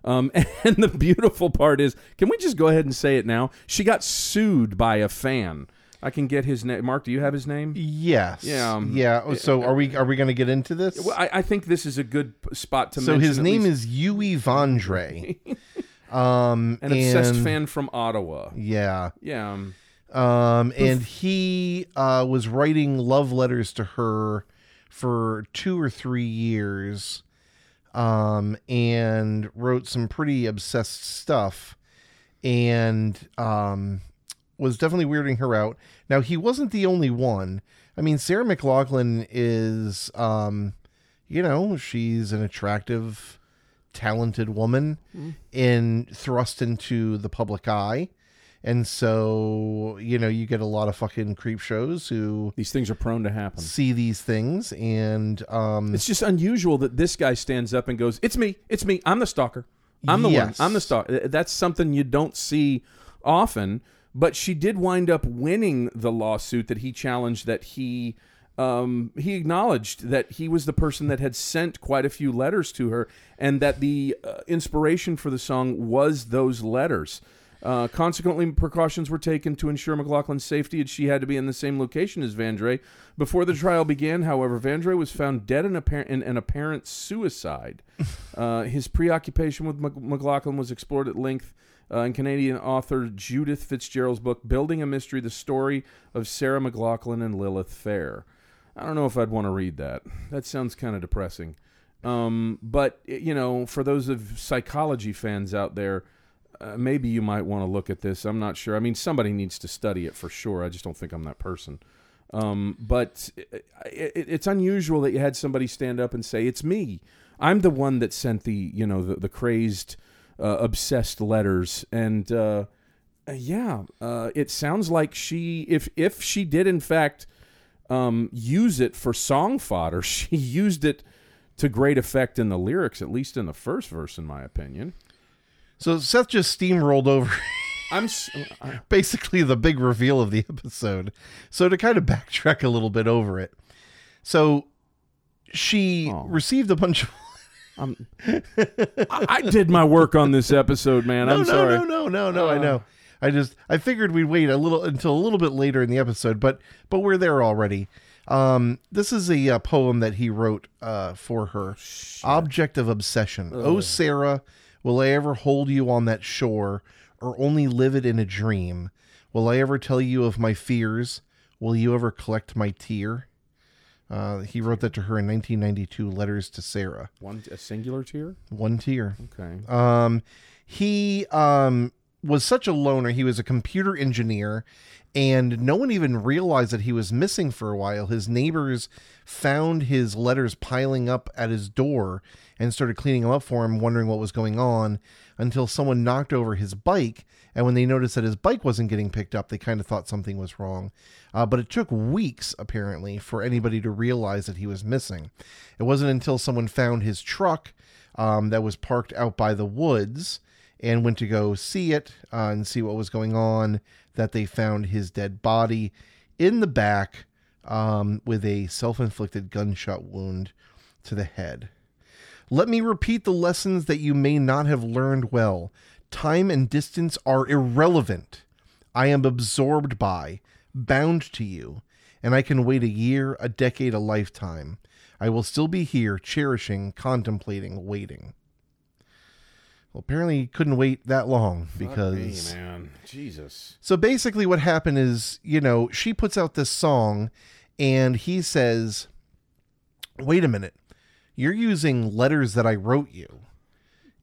Um, and the beautiful part is, can we just go ahead and say it now? She got sued by a fan. I can get his name. Mark, do you have his name? Yes. Yeah. Um, yeah. So are we are we going to get into this? Well, I, I think this is a good spot to so mention. So his name least. is Yui Vandre. um, An obsessed and, fan from Ottawa. Yeah. Yeah. Um, um, and he uh, was writing love letters to her for two or three years. Um, and wrote some pretty obsessed stuff and, um, was definitely weirding her out. Now, he wasn't the only one. I mean, Sarah McLachlan is, um, you know, she's an attractive, talented woman mm. in thrust into the public eye. And so, you know, you get a lot of fucking creep shows who... These things are prone to happen. See these things, and... Um, it's just unusual that this guy stands up and goes, it's me, it's me, I'm the stalker. I'm the yes. one, I'm the stalker. That's something you don't see often, but she did wind up winning the lawsuit that he challenged that he Um, he acknowledged that he was the person that had sent quite a few letters to her, and that the uh, inspiration for the song was those letters. Uh, consequently, precautions were taken to ensure McLachlan's safety, and she had to be in the same location as Vandre. Before the trial began, however, Vandre was found dead in, apparent, in an apparent suicide. Uh, his preoccupation with McLachlan was explored at length uh, in Canadian author Judith Fitzgerald's book, Building a Mystery, The Story of Sarah McLachlan and Lilith Fair. I don't know if I'd want to read that. That sounds kind of depressing. Um, but, you know, for those of psychology fans out there, Uh, maybe you might want to look at this. I'm not sure. I mean, somebody needs to study it for sure. I just don't think I'm that person. Um, but it, it, it's unusual that you had somebody stand up and say, it's me. I'm the one that sent the, you know, the, the crazed, uh, obsessed letters. And uh, yeah, uh, it sounds like she, if, if she did in fact um, use it for song fodder, she used it to great effect in the lyrics, at least in the first verse, in my opinion. So Seth just steamrolled over I'm s- basically the big reveal of the episode. So to kind of backtrack a little bit over it. So she oh. received a bunch of... um, I-, I did my work on this episode, man. No, I'm no, sorry. No, no, no, no, uh, I know. I just, I figured we'd wait a little until a little bit later in the episode, but, but we're there already. Um, this is a, a poem that he wrote uh, for her. Shit. Object of Obsession. Ugh. Oh, Sarah... Will I ever hold you on that shore, or only live it in a dream? Will I ever tell you of my fears? Will you ever collect my tear? Uh, he wrote that to her in nineteen ninety-two, Letters to Sarah. One a singular tear? One tear. Okay. Um, he um, was such a loner. He was a computer engineer, and no one even realized that he was missing for a while. His neighbors found his letters piling up at his door and started cleaning them up for him, wondering what was going on, until someone knocked over his bike. And when they noticed that his bike wasn't getting picked up, they kind of thought something was wrong. Uh, but it took weeks, apparently, for anybody to realize that he was missing. It wasn't until someone found his truck um, that was parked out by the woods and went to go see it uh, and see what was going on, that they found his dead body in the back um, with a self-inflicted gunshot wound to the head. Let me repeat the lessons that you may not have learned well. Time and distance are irrelevant. I am absorbed by, bound to you, and I can wait a year, a decade, a lifetime. I will still be here, cherishing, contemplating, waiting. Well, apparently he couldn't wait that long because... Fuck me, man. Jesus. So basically what happened is, you know, she puts out this song and he says, wait a minute, you're using letters that I wrote you.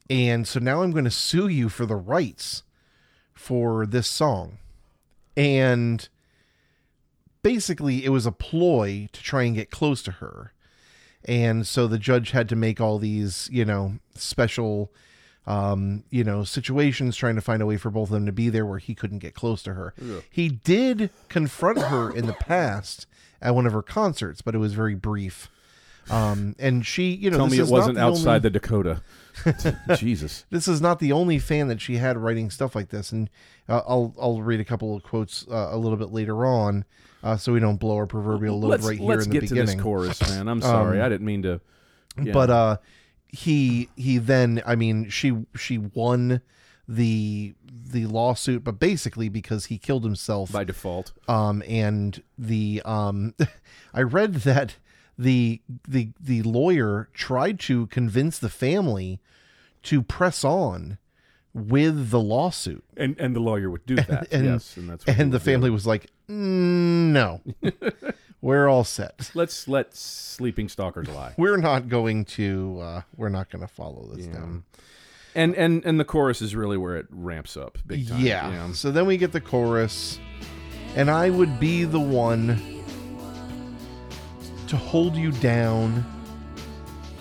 And so now I'm going to sue you for the rights for this song. And basically it was a ploy to try and get close to her. And so the judge had to make all these, you know, special... Um, you know, situations, trying to find a way for both of them to be there where he couldn't get close to her. Yeah. He did confront her in the past at one of her concerts, but it was very brief. Um, and she, you know, tell me it wasn't outside the Dakota. Jesus, this is not the only fan that she had writing stuff like this. And uh, I'll I'll read a couple of quotes uh, a little bit later on, uh, so we don't blow our proverbial load let's, right here in the beginning. Let's get to this chorus, man. I'm sorry, um, I didn't mean to. Yeah. But uh. He he then, I mean, she she won the the lawsuit, but basically because he killed himself by default. Um, and the um, I read that the the the lawyer tried to convince the family to press on with the lawsuit, and and the lawyer would do that. And, and, yes, and that's what and the family do. was like, no, we're all set. Let's let sleeping stalkers lie. We're not going to. Uh, we're not going to follow this yeah. down. And and and the chorus is really where it ramps up big time. Yeah. yeah. So then we get the chorus, and I would be the one to hold you down,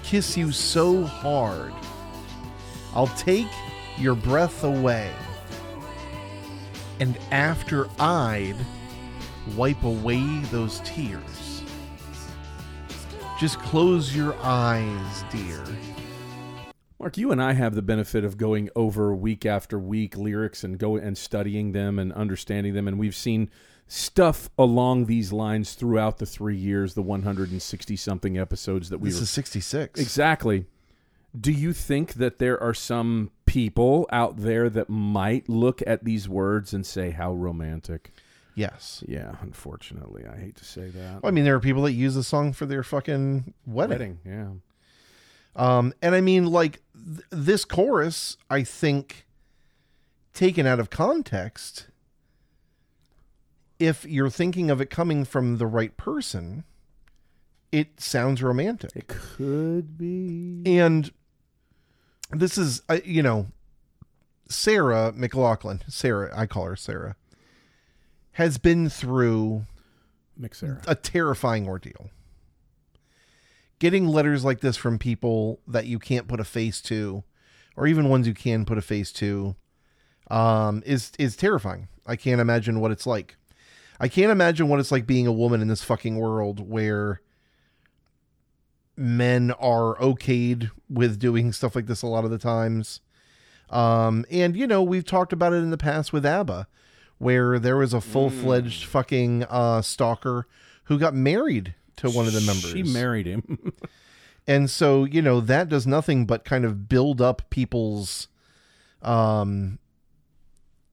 kiss you so hard, I'll take your breath away, and after I'd wipe away those tears, just close your eyes, dear. Mark, you and I have the benefit of going over week after week lyrics and go and studying them and understanding them, and we've seen stuff along these lines throughout the three years, the one hundred sixty-something episodes that we this were... This is sixty-six. Exactly. Do you think that there are some people out there that might look at these words and say, how romantic? Yes. Yeah, unfortunately. I hate to say that. Well, I mean, there are people that use the song for their fucking wedding. Wedding, yeah. Um, and I mean, like, th- this chorus, I think, taken out of context... If you're thinking of it coming from the right person, it sounds romantic. It could be. And this is, uh, you know, Sarah McLachlan, Sarah, I call her Sarah, has been through McSarah. a terrifying ordeal. Getting letters like this from people that you can't put a face to, or even ones you can put a face to, um, is is terrifying. I can't imagine what it's like. I can't imagine what it's like being a woman in this fucking world where men are okayed with doing stuff like this a lot of the times. Um, and, you know, we've talked about it in the past with ABBA, where there was a full-fledged mm. fucking uh, stalker who got married to one of the members. She married him. And so, you know, that does nothing but kind of build up people's... Um,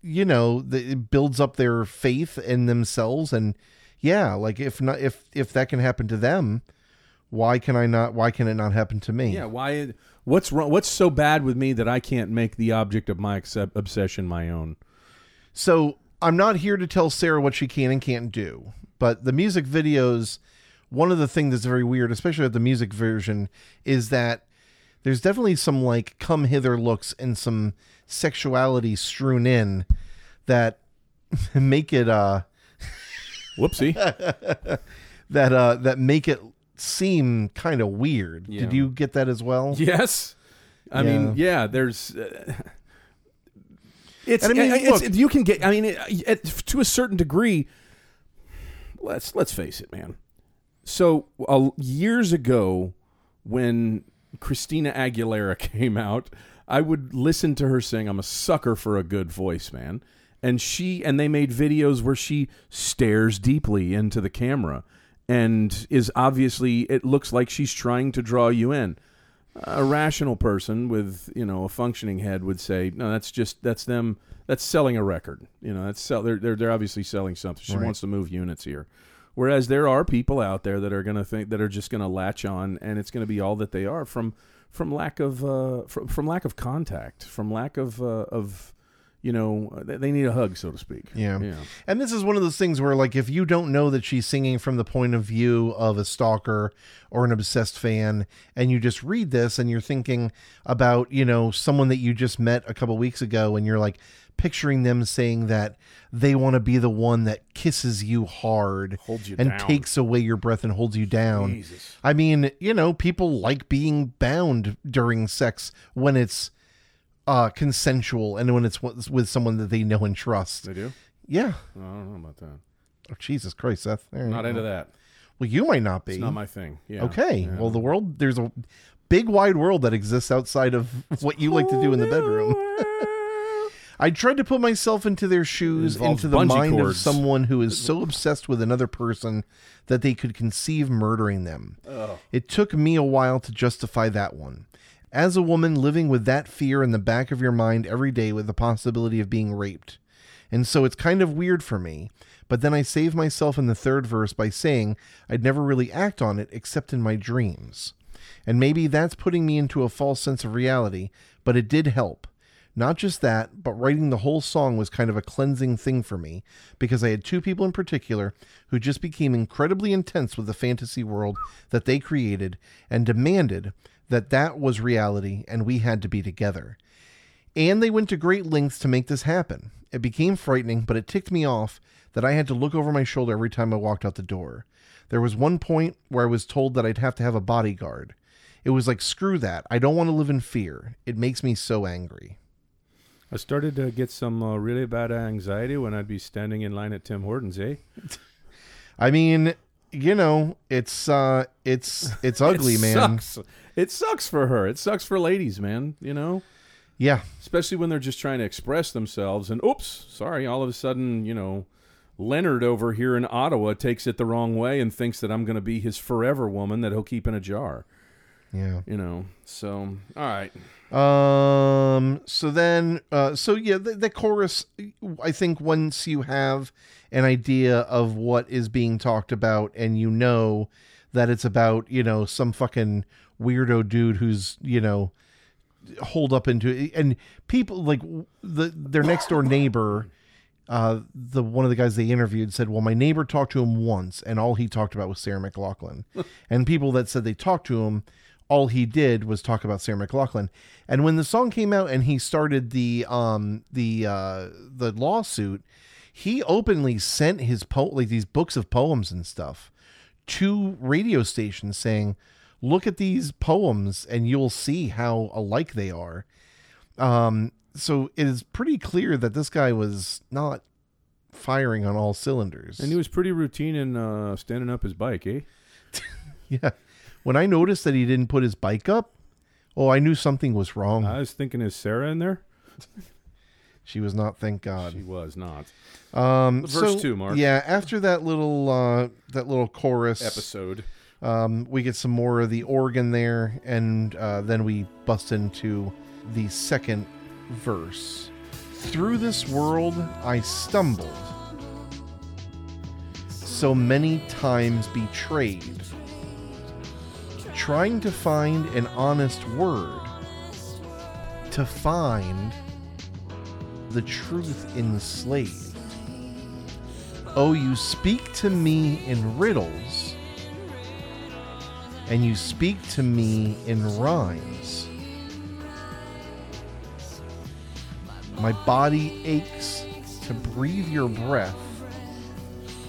you know, the, it builds up their faith in themselves. And yeah, like if not, if, if that can happen to them, why can I not, why can it not happen to me? Yeah. Why, what's wrong? What's so bad with me that I can't make the object of my accept, obsession, my own? So I'm not here to tell Sarah what she can and can't do, but the music videos, one of the things that's very weird, especially at the music version, is that there's definitely some like come hither looks and some sexuality strewn in that make it uh whoopsie that uh that make it seem kind of weird. Yeah. Did you get that as well? Yes. I yeah. mean, yeah, there's uh, it's and I mean, it's, look, it's, you can get I mean it, it, to a certain degree let's let's face it, man. So uh, years ago when Christina Aguilera came out, I would listen to her sing. I'm a sucker for a good voice, man. And she and they made videos where she stares deeply into the camera and is obviously, it looks like she's trying to draw you in. A rational person with, you know, a functioning head would say, no, that's just, that's them, that's selling a record. You know, that's sell, they're, they're, they're obviously selling something. She right. wants to move units here. Whereas there are people out there that are going to think, that are just going to latch on and it's going to be all that they are from... From lack of uh, from, from lack of contact, from lack of uh, of, you know, they need a hug, so to speak. Yeah. yeah. And this is one of those things where, like, if you don't know that she's singing from the point of view of a stalker or an obsessed fan, and you just read this and you're thinking about, you know, someone that you just met a couple weeks ago, and you're like picturing them saying that they want to be the one that kisses you hard, holds you and down, takes away your breath and holds you down. Jesus. I mean, you know, people like being bound during sex when it's uh, consensual and when it's with someone that they know and trust. They do? Yeah. No, I don't know about that. Oh, Jesus Christ, Seth. There not into that. Well, you might not be. It's not my thing. Yeah. Okay. Yeah. Well, the world, there's a big wide world that exists outside of it's what you like to do in the bedroom. I tried to put myself into their shoes, into the mind cords. Of someone who is so obsessed with another person that they could conceive murdering them. Ugh. It took me a while to justify that one. As a woman living with that fear in the back of your mind every day with the possibility of being raped. And so it's kind of weird for me. But then I save myself in the third verse by saying I'd never really act on it except in my dreams. And maybe that's putting me into a false sense of reality, but it did help. Not just that, but writing the whole song was kind of a cleansing thing for me because I had two people in particular who just became incredibly intense with the fantasy world that they created and demanded that that was reality and we had to be together. And they went to great lengths to make this happen. It became frightening, but it ticked me off that I had to look over my shoulder every time I walked out the door. There was one point where I was told that I'd have to have a bodyguard. It was like, screw that. I don't want to live in fear. It makes me so angry. I started to get some uh, really bad anxiety when I'd be standing in line at Tim Hortons, eh? I mean, you know, it's uh, it's it's ugly, it man. Sucks. It sucks for her. It sucks for ladies, man, you know? Yeah. Especially when they're just trying to express themselves and, oops, sorry, all of a sudden, you know, Leonard over here in Ottawa takes it the wrong way and thinks that I'm going to be his forever woman that he'll keep in a jar. Yeah. You know, so, all right. Um. So then, uh, so yeah, the, the chorus, I think once you have an idea of what is being talked about and you know that it's about, you know, some fucking weirdo dude who's, you know, holed up into, and people like the their next door neighbor, uh, the one of the guys they interviewed said, well, my neighbor talked to him once and all he talked about was Sarah McLachlan. And people that said they talked to him, all he did was talk about Sarah McLachlan. And when the song came out and he started the um the uh the lawsuit, he openly sent his po like these books of poems and stuff to radio stations saying, look at these poems and you'll see how alike they are. Um, so it is pretty clear that this guy was not firing on all cylinders. And he was pretty routine in uh, standing up his bike, eh? Yeah. When I noticed that he didn't put his bike up, oh, I knew something was wrong. I was thinking, is Sarah in there? She was not, thank God. She was not. Um, Verse so, two, Mark. Yeah, after that little uh, that little chorus episode, Um, we get some more of the organ there, and uh, then we bust into the second verse. Through this world I stumbled, so many times betrayed, trying to find an honest word, to find the truth enslaved. Oh, you speak to me in riddles, and you speak to me in rhymes. My body aches to breathe your breath.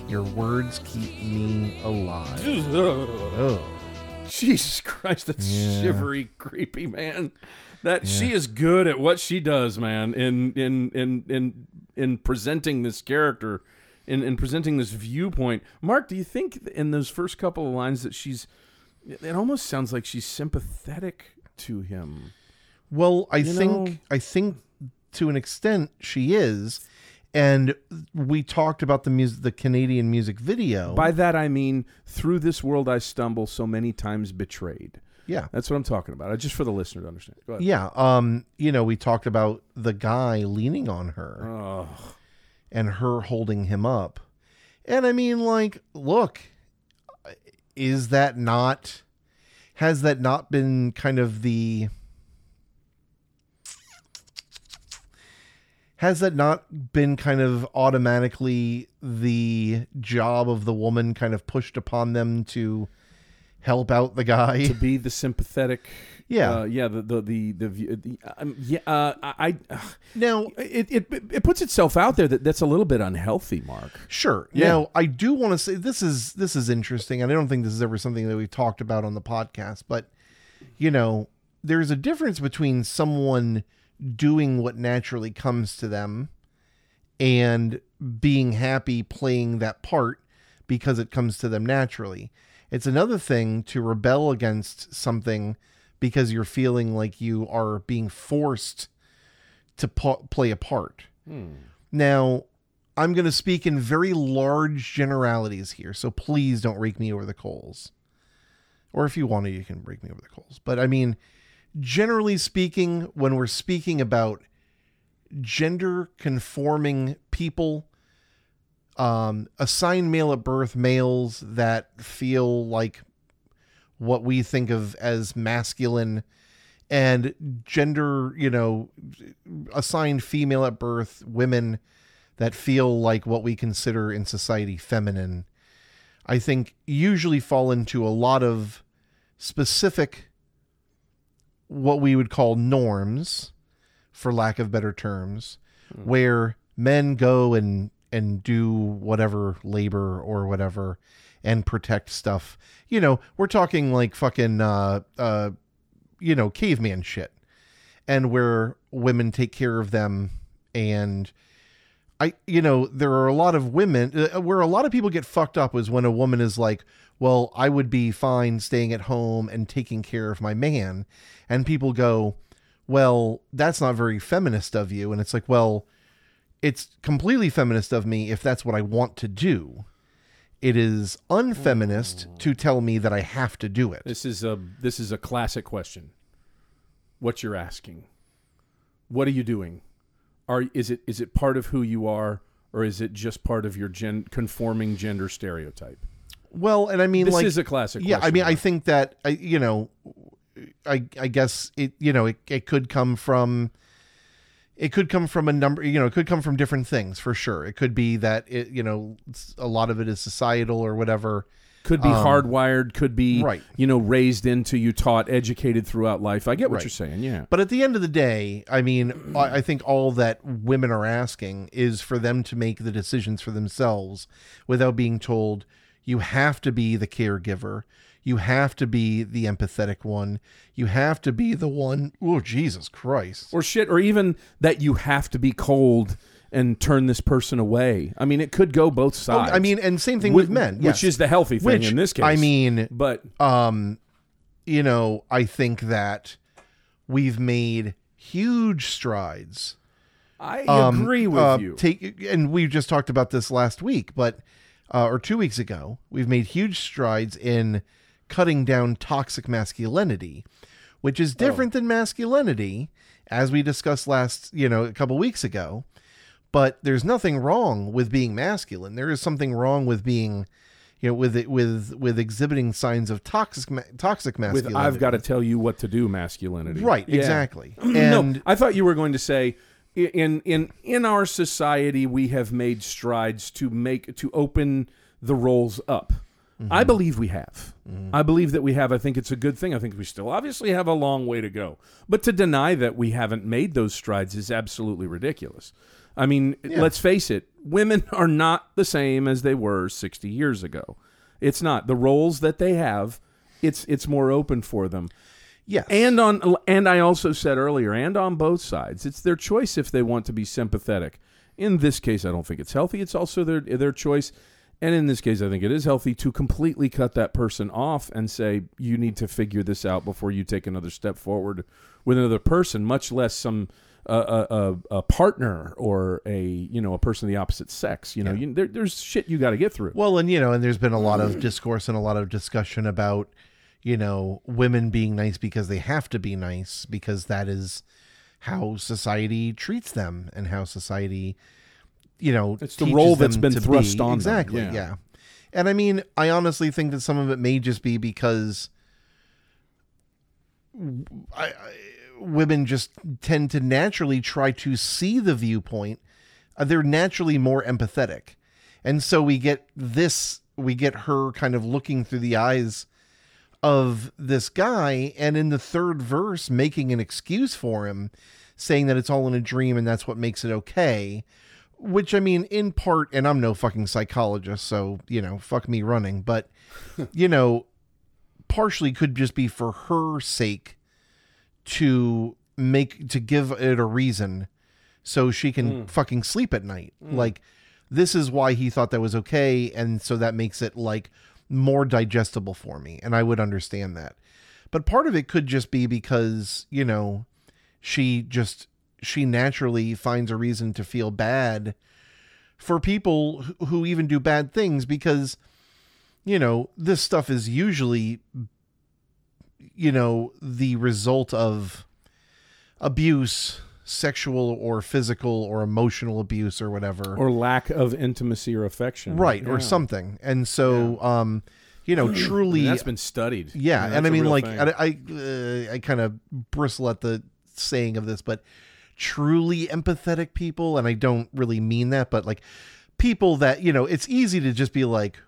Your words keep me alive. Oh. Jesus Christ, that's yeah. shivery, creepy, man. That yeah. She is good at what she does, man, in in in in, in presenting this character, in, in presenting this viewpoint. Mark, do you think in those first couple of lines that she's... It almost sounds like she's sympathetic to him. Well, I you think know? I think to an extent she is, and we talked about the music, the Canadian music video. By that I mean, through this world I stumble, so many times betrayed. Yeah, that's what I'm talking about. Just for the listener to understand. Go ahead. Yeah, um, you know, we talked about the guy leaning on her, oh. and her holding him up, and I mean, like, look. Is that not, has that not been kind of the, has that not been kind of automatically the job of the woman kind of pushed upon them to help out the guy? To be the sympathetic. Yeah. Uh, yeah. The, the, the, the, the um, yeah. Uh, I, uh, now it, it, it puts itself out there that that's a little bit unhealthy, Mark. Sure. Yeah. Now I do want to say this is, this is interesting. And I don't think this is ever something that we've talked about on the podcast, but you know, there's a difference between someone doing what naturally comes to them and being happy playing that part because it comes to them naturally. It's another thing to rebel against something because you're feeling like you are being forced to po- play a part. Hmm. Now, I'm going to speak in very large generalities here, so please don't rake me over the coals. Or if you want to, you can rake me over the coals. But I mean, generally speaking, when we're speaking about gender-conforming people, um, assigned male at birth males that feel like what we think of as masculine, and gender, you know, assigned female at birth women that feel like what we consider in society feminine, I think usually fall into a lot of specific, what we would call norms, for lack of better terms, mm. where men go and, and do whatever labor or whatever, and protect stuff. You know, we're talking like fucking, uh, uh, you know, caveman shit, and where women take care of them. And I, you know, there are a lot of women uh, where a lot of people get fucked up is when a woman is like, well, I would be fine staying at home and taking care of my man. And people go, well, that's not very feminist of you. And it's like, well, it's completely feminist of me if that's what I want to do. It is unfeminist oh. to tell me that I have to do it. This is a this is a classic question. What you're asking. What are you doing? Are is it is it part of who you are, or is it just part of your gen, conforming gender stereotype? Well, and I mean, this like, is a classic yeah, question. Yeah, I mean, right? I think that I you know I I guess it you know it, it could come from It could come from a number, you know, it could come from different things for sure. It could be that, it, you know, a lot of it is societal or whatever. Could be um, hardwired, could be, right. you know, raised into, you taught, educated throughout life. I get what right. you're saying, yeah. But at the end of the day, I mean, I, I think all that women are asking is for them to make the decisions for themselves without being told, you have to be the caregiver. You have to be the empathetic one. You have to be the one. Oh, Jesus Christ. Or shit. Or even that you have to be cold and turn this person away. I mean, it could go both sides. Oh, I mean, and same thing with, with men. Which yes. is the healthy thing which, in this case. I mean, but, um, you know, I think that we've made huge strides. I um, agree with uh, you. Take, and we just talked about this last week, but uh, or two weeks ago, we've made huge strides in cutting down toxic masculinity, which is different oh. than masculinity, as we discussed last, you know, a couple weeks ago. But there's nothing wrong with being masculine. There is something wrong with being, you know, with it, with with exhibiting signs of toxic toxic masculinity. With, I've got to tell you what to do, masculinity. Right, yeah. exactly. And no, I thought you were going to say in in in our society we have made strides to make to open the roles up. Mm-hmm. I believe we have. Mm-hmm. I believe that we have. I think it's a good thing. I think we still obviously have a long way to go. But to deny that we haven't made those strides is absolutely ridiculous. I mean, yeah. let's face it. Women are not the same as they were sixty years ago. It's not. The roles that they have, it's it's more open for them. Yes. And on and I also said earlier, and on both sides, it's their choice if they want to be sympathetic. In this case, I don't think it's healthy. It's also their their choice. And in this case, I think it is healthy to completely cut that person off and say, you need to figure this out before you take another step forward with another person, much less some uh, a, a partner or a, you know, a person of the opposite sex. You know, yeah. you, there, there's shit you got to get through. Well, and, you know, and there's been a lot of discourse and a lot of discussion about, you know, women being nice because they have to be nice, because that is how society treats them and how society, you know, it's the role that's been thrust be. on exactly, them. Yeah. yeah. And I mean, I honestly think that some of it may just be because I, I, women just tend to naturally try to see the viewpoint. Uh, they're naturally more empathetic. And so we get this, we get her kind of looking through the eyes of this guy, and in the third verse, making an excuse for him, saying that it's all in a dream and that's what makes it okay. Which, I mean, in part, and I'm no fucking psychologist, so, you know, fuck me running, but, you know, partially could just be for her sake to make, to give it a reason so she can mm. fucking sleep at night. Mm. Like, this is why he thought that was okay, and so that makes it, like, more digestible for me, and I would understand that. But part of it could just be because, you know, she just... she naturally finds a reason to feel bad for people who even do bad things, because, you know, this stuff is usually, you know, the result of abuse, sexual or physical or emotional abuse or whatever, or lack of intimacy or affection. Right. Yeah. Or something. And so, yeah. um, you know, truly I mean, that's been studied. Yeah. I mean, and I mean, like thing. I, I, uh, I kind of bristle at the saying of this, but truly empathetic people, and I don't really mean that, but like people that, you know, it's easy to just be like,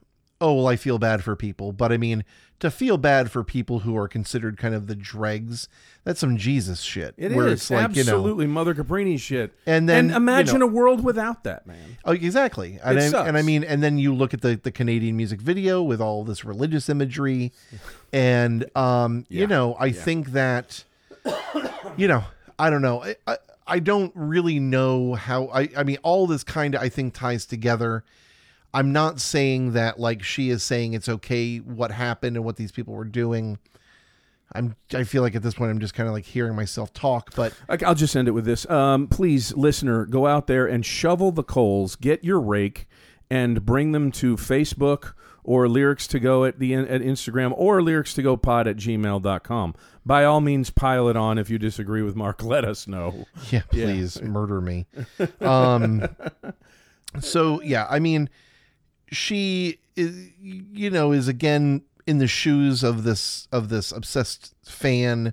oh, well, I feel bad for people. But I mean, to feel bad for people who are considered kind of the dregs, that's some Jesus shit. It where is. It's like, absolutely, you know, Mother Cabrini shit. And then and imagine, you know, a world without that, man. Oh, exactly. And I, and I mean, and then you look at the, the Canadian music video with all this religious imagery. And, um, yeah. you know, I yeah. think that, you know, I don't know. I, I, I don't really know how I, I mean, all this kind of, I think, ties together. I'm not saying that like she is saying it's okay what happened and what these people were doing. I'm, I feel like at this point I'm just kind of like hearing myself talk, but I'll just end it with this. Um, please, listener, go out there and shovel the coals, get your rake, and bring them to Facebook or lyrics to go at the at Instagram or lyrics to go pod at gmail dot com. By all means, pile it on. If you disagree with Mark, let us know. Yeah, please yeah. murder me. Um, so yeah, I mean, she is, you know, is again in the shoes of this of this obsessed fan,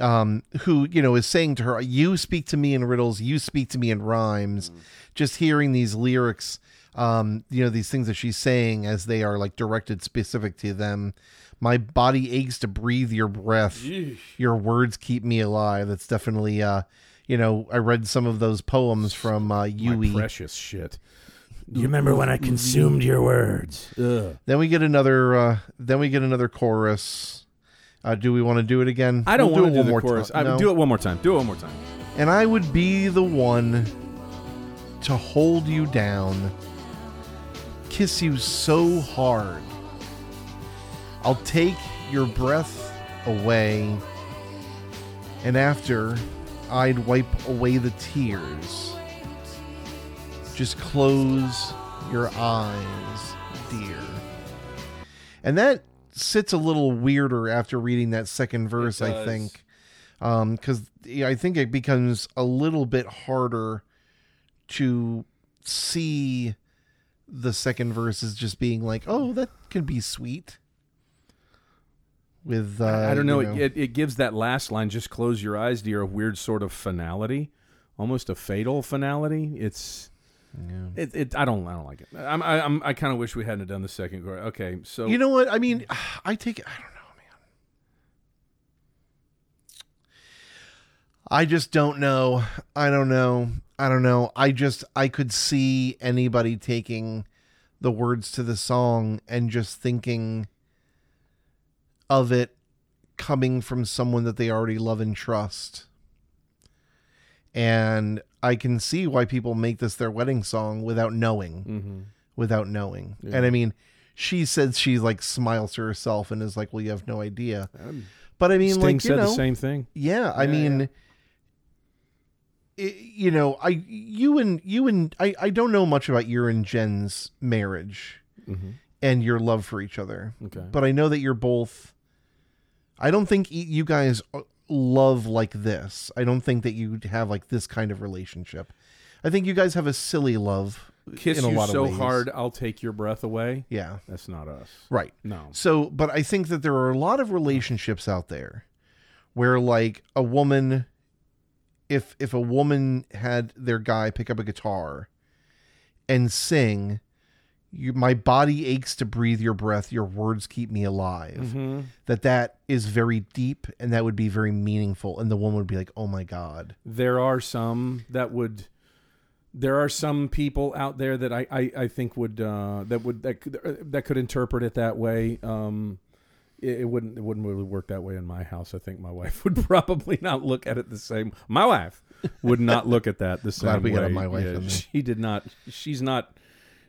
um, who, you know, is saying to her, "You speak to me in riddles. You speak to me in rhymes." Mm. Just hearing these lyrics, um, you know, these things that she's saying as they are like directed specific to them. My body aches to breathe your breath. Yeesh. Your words keep me alive. That's definitely, uh, you know, I read some of those poems from uh, Yui. My precious shit. You remember when I consumed your words? Ugh. Then we get another. Uh, then we get another chorus. Uh, do we want to do it again? I don't we'll want do to do the chorus. T- no. Do it one more time. Do it one more time. And I would be the one to hold you down, kiss you so hard. I'll take your breath away, and after, I'd wipe away the tears. Just close your eyes, dear. And that sits a little weirder after reading that second verse, I think. Um, because I think it becomes a little bit harder to see the second verse as just being like, oh, that could be sweet. With uh, I don't know, you know. It, it gives that last line, just close your eyes, dear, a weird sort of finality, almost a fatal finality. It's... Yeah. It, it I don't I don't like it. I'm I, I'm I kind of wish we hadn't done the second chorus. Okay, so you know what I mean. I take it. I don't know, man. I just don't know. I don't know. I don't know. I just I could see anybody taking the words to the song and just thinking of it coming from someone that they already love and trust. And I can see why people make this their wedding song without knowing, mm-hmm. without knowing. Yeah. And I mean, she says she like smiles to herself and is like, well, you have no idea. Um, but I mean, Sting like, said you know, the same thing. Yeah. I yeah, mean, yeah. It, you know, I, you and you and I, I don't know much about your and Jen's marriage mm-hmm. and your love for each other, okay. But I know that you're both, I don't think you guys love like this. I don't think that you have like this kind of relationship. I think you guys have a silly love. Kiss in a you lot so of ways. Hard, I'll take your breath away. Yeah, that's not us, right? No. So, but I think that there are a lot of relationships out there where, like, a woman, if if a woman had their guy pick up a guitar and sing, you, my body aches to breathe your breath, your words keep me alive. Mm-hmm. That that is very deep, and that would be very meaningful. And the woman would be like, oh my God. There are some that would, there are some people out there that I, I, I think would, uh, that would, that could, that could interpret it that way. Um, it, it wouldn't, it wouldn't really work that way in my house. I think my wife would probably not look at it the same. My wife would not look at that the same Glad we way. Got my wife yeah, in there. She did not, she's not,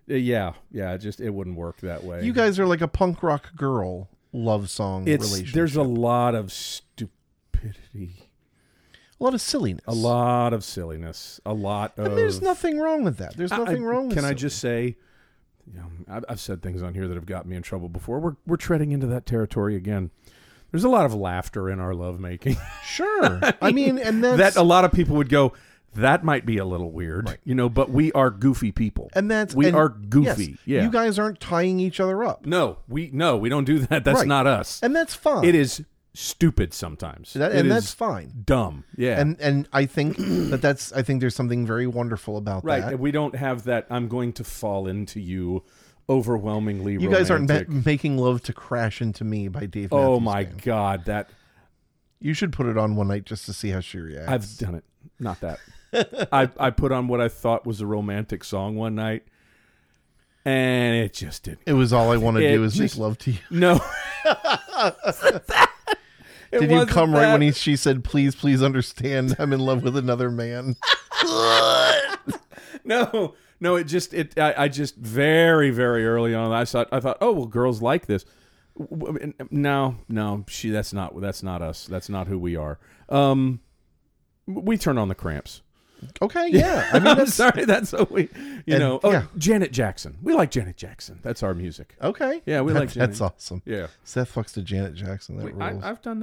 Yeah, yeah, it just it wouldn't work that way. You guys are like a punk rock girl love song it's, relationship. There's a lot of stupidity. A lot of silliness. A lot of silliness. A lot of... And there's nothing wrong with that. There's nothing I, wrong with that. Can silly. I just say, you know, I've, I've said things on here that have got me in trouble before. We're we're treading into that territory again. There's a lot of laughter in our lovemaking. Sure. I mean, and that's... That a lot of people would go... That might be a little weird, right. You know, but we are goofy people. And that's... We and are goofy. Yes, yeah. You guys aren't tying each other up. No, we no, we don't do that. That's right. Not us. And that's fine. It is stupid sometimes. That, and that's fine. Dumb. Yeah. And and I think that that's... I think there's something very wonderful about right. that. Right. We don't have that, I'm going to fall into you overwhelmingly You romantic. Guys aren't ma- making love to Crash Into Me by Dave Matthews. Oh, my band. God. That... You should put it on one night just to see how she reacts. I've done it. Not that. I, I put on what I thought was a romantic song one night, and it just didn't. It was all I want to do is just, make love to you. No. Did you come that. Right when he, she said, please, please understand I'm in love with another man? no, no, it just, it. I, I just very, very early on, I thought, I thought, oh, well, girls like this. No, no, she. That's not. That's not us. That's not who we are. Um, we turn on the Cramps. Okay, yeah. I mean, that's, I'm sorry, that's what we, you and, know. Oh, yeah. Janet Jackson. We like Janet Jackson. That's our music. Okay. Yeah, we that, like Janet. That's awesome. Yeah. Seth fucks to Janet Jackson. That Wait, rules. I, I've done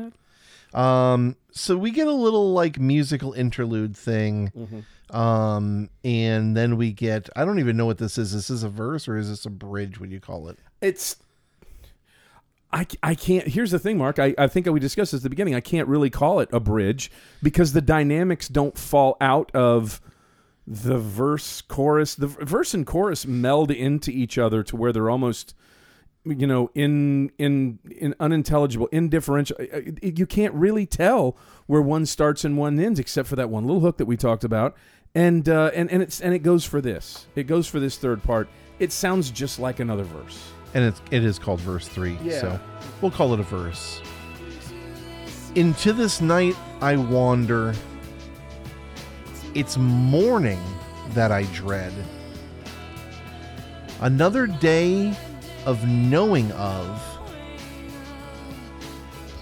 that. Um, so we get a little, like, musical interlude thing. Mm-hmm. Um, and then we get, I don't even know what this is. Is this a verse or is this a bridge? What do you call it? It's, I, I can't, here's the thing, Mark, I, I think we discussed this at the beginning, I can't really call it a bridge because the dynamics don't fall out of the verse, chorus. The verse and chorus meld into each other to where they're almost, you know, in in, in unintelligible, indifferential. You can't really tell where one starts and one ends except for that one little hook that we talked about. And, uh, and, and, it's, and it goes for this. It goes for this third part. It sounds just like another verse. And it's, it is called verse three, yeah. So we'll call it a verse. Into this night I wander. It's morning that I dread. Another day of knowing of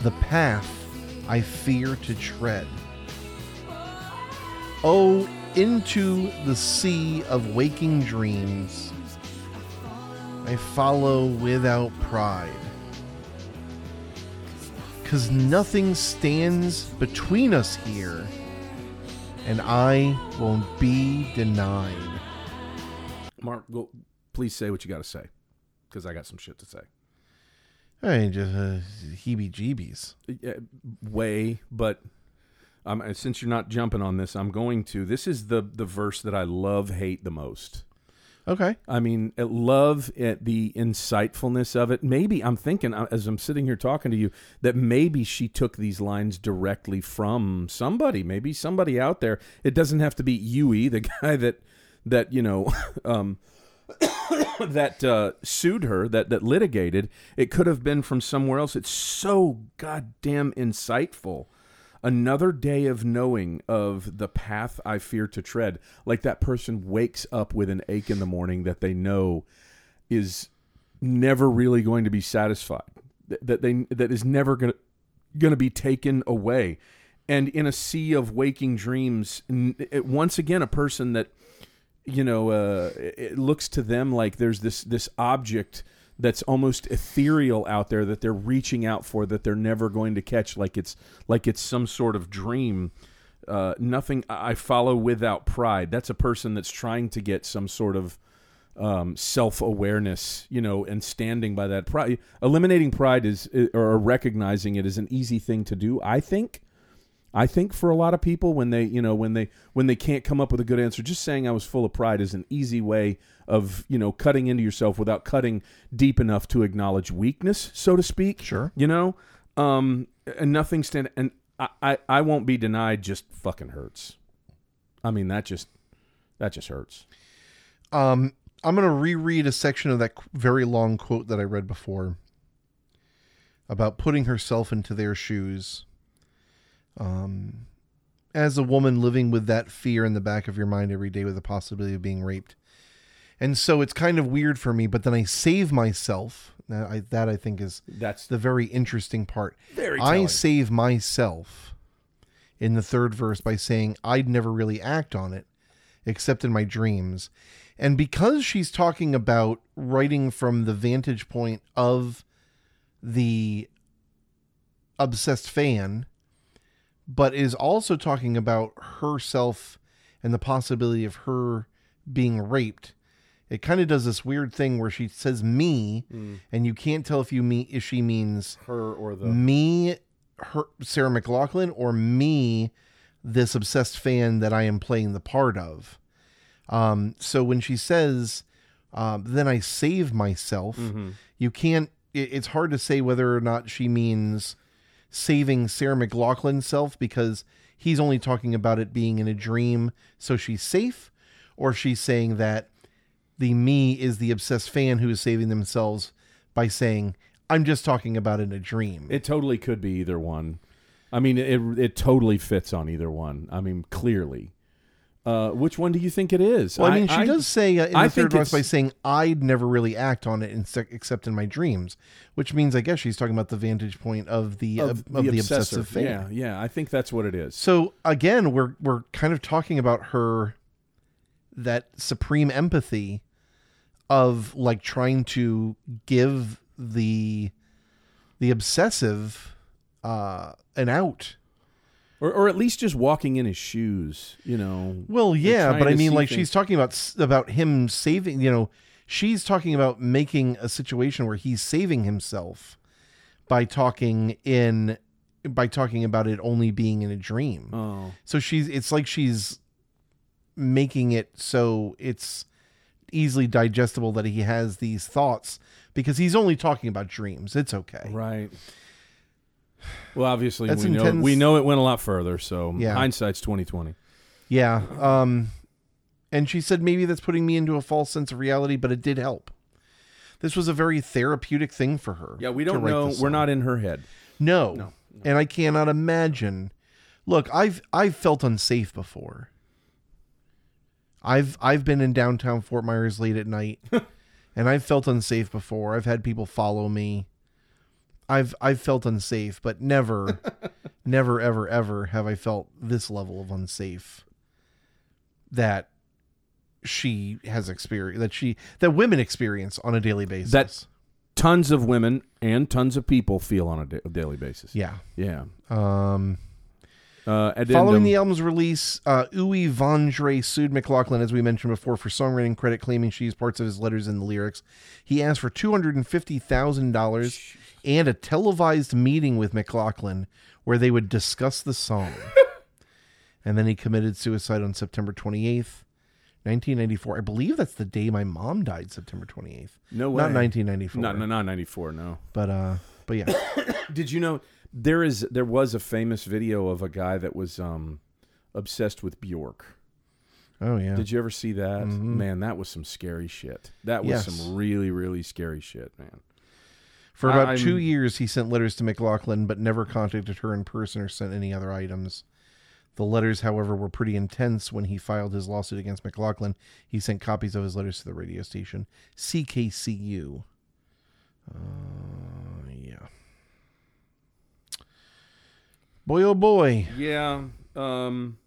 the path I fear to tread. Oh, into the sea of waking dreams I follow without pride, 'cause nothing stands between us here, and I won't be denied. Mark, well, please say what you got to say, 'cause I got some shit to say. I mean, just uh, heebie-jeebies. Yeah, way, but um, since you're not jumping on this, I'm going to. This is the the verse that I love, hate the most. Okay. I mean, I love at the insightfulness of it. Maybe I'm thinking as I'm sitting here talking to you that maybe she took these lines directly from somebody, maybe somebody out there. It doesn't have to be Yui, the guy that, that you know, um, that uh, sued her, that, that litigated. It could have been from somewhere else. It's so goddamn insightful. Another day of knowing of the path I fear to tread. Like that person wakes up with an ache in the morning that they know is never really going to be satisfied. That they that is never going to going to be taken away. And in a sea of waking dreams, it, once again, a person that, you know, uh, it looks to them like there's this this object that's almost ethereal out there that they're reaching out for, that they're never going to catch, like it's like it's some sort of dream. Uh, nothing I follow without pride. That's a person that's trying to get some sort of um, self-awareness, you know, and standing by that pride. Eliminating pride is, or recognizing it, is an easy thing to do, I think. I think for a lot of people, when they, you know, when they, when they can't come up with a good answer, just saying I was full of pride is an easy way of, you know, cutting into yourself without cutting deep enough to acknowledge weakness, so to speak. Sure. You know, um, and nothing stand. And I, I, I won't be denied. Just fucking hurts. I mean, that just, that just hurts. Um, I'm going to reread a section of that very long quote that I read before about putting herself into their shoes. Um, as a woman living with that fear in the back of your mind every day with the possibility of being raped. And so it's kind of weird for me, but then I save myself. That I, that I think is that's the very interesting part. Very telling. I save myself in the third verse by saying I'd never really act on it except in my dreams. And because she's talking about writing from the vantage point of the obsessed fan, but is also talking about herself and the possibility of her being raped. It kind of does this weird thing where she says me, mm. and you can't tell if you mean, if she means her or the me, her Sarah McLachlan, or me, this obsessed fan that I am playing the part of. Um, so when she says, uh, then I save myself, mm-hmm. you can't, it, it's hard to say whether or not she means saving Sarah McLachlan's self, because he's only talking about it being in a dream, so she's safe, or she's saying that the me is the obsessed fan who is saving themselves by saying, I'm just talking about it in a dream. It totally could be either one. I mean, it it totally fits on either one. I mean, clearly. Uh, which one do you think it is? Well, I mean, she I, does say uh, in I the third verse by saying, I'd never really act on it in sec- except in my dreams, which means I guess she's talking about the vantage point of the of, of, the, of the obsessive, obsessive thing. Yeah, yeah, I think that's what it is. So again, we're we're kind of talking about her, that supreme empathy of like trying to give the the obsessive uh, an out. Or, or at least just walking in his shoes, you know. Well, yeah, but I mean, like things. She's talking about about him saving, you know, she's talking about making a situation where he's saving himself by talking in, by talking about it only being in a dream. Oh, so she's, it's like she's making it so it's easily digestible that he has these thoughts because he's only talking about dreams. It's okay, right? Well, obviously we know, we know it went a lot further, so yeah. Hindsight's twenty twenty. Yeah. Um, and she said, maybe that's putting me into a false sense of reality, but it did help. This was a very therapeutic thing for her. Yeah, we don't know. We're not in her head. No. No. And I cannot imagine. Look, I've I've felt unsafe before. I've I've been in downtown Fort Myers late at night, and I've felt unsafe before. I've had people follow me. I've I've felt unsafe, but never, never, ever, ever have I felt this level of unsafe that she has experienced, that she that women experience on a daily basis. That tons of women and tons of people feel on a da- daily basis. Yeah, yeah. Um, uh, following the album's release, uh, Yui Vandre sued McLachlan, as we mentioned before, for songwriting credit, claiming she used parts of his letters in the lyrics. He asked for two hundred and fifty thousand dollars. And a televised meeting with McLachlan where they would discuss the song. And then he committed suicide on September twenty-eighth, nineteen ninety-four. I believe that's the day my mom died, September twenty-eighth. No way. Not nineteen ninety-four. No, no, not ninety-four, no. But uh but yeah. Did you know there is there was a famous video of a guy that was um obsessed with Bjork? Oh yeah. Did you ever see that? Mm-hmm. Man, that was some scary shit. That was yes. some really really scary shit, man. For about I'm, two years, he sent letters to McLachlan, but never contacted her in person or sent any other items. The letters, however, were pretty intense. When he filed his lawsuit against McLachlan, he sent copies of his letters to the radio station, C K C U. Uh, yeah. Boy, oh boy. Yeah. Um,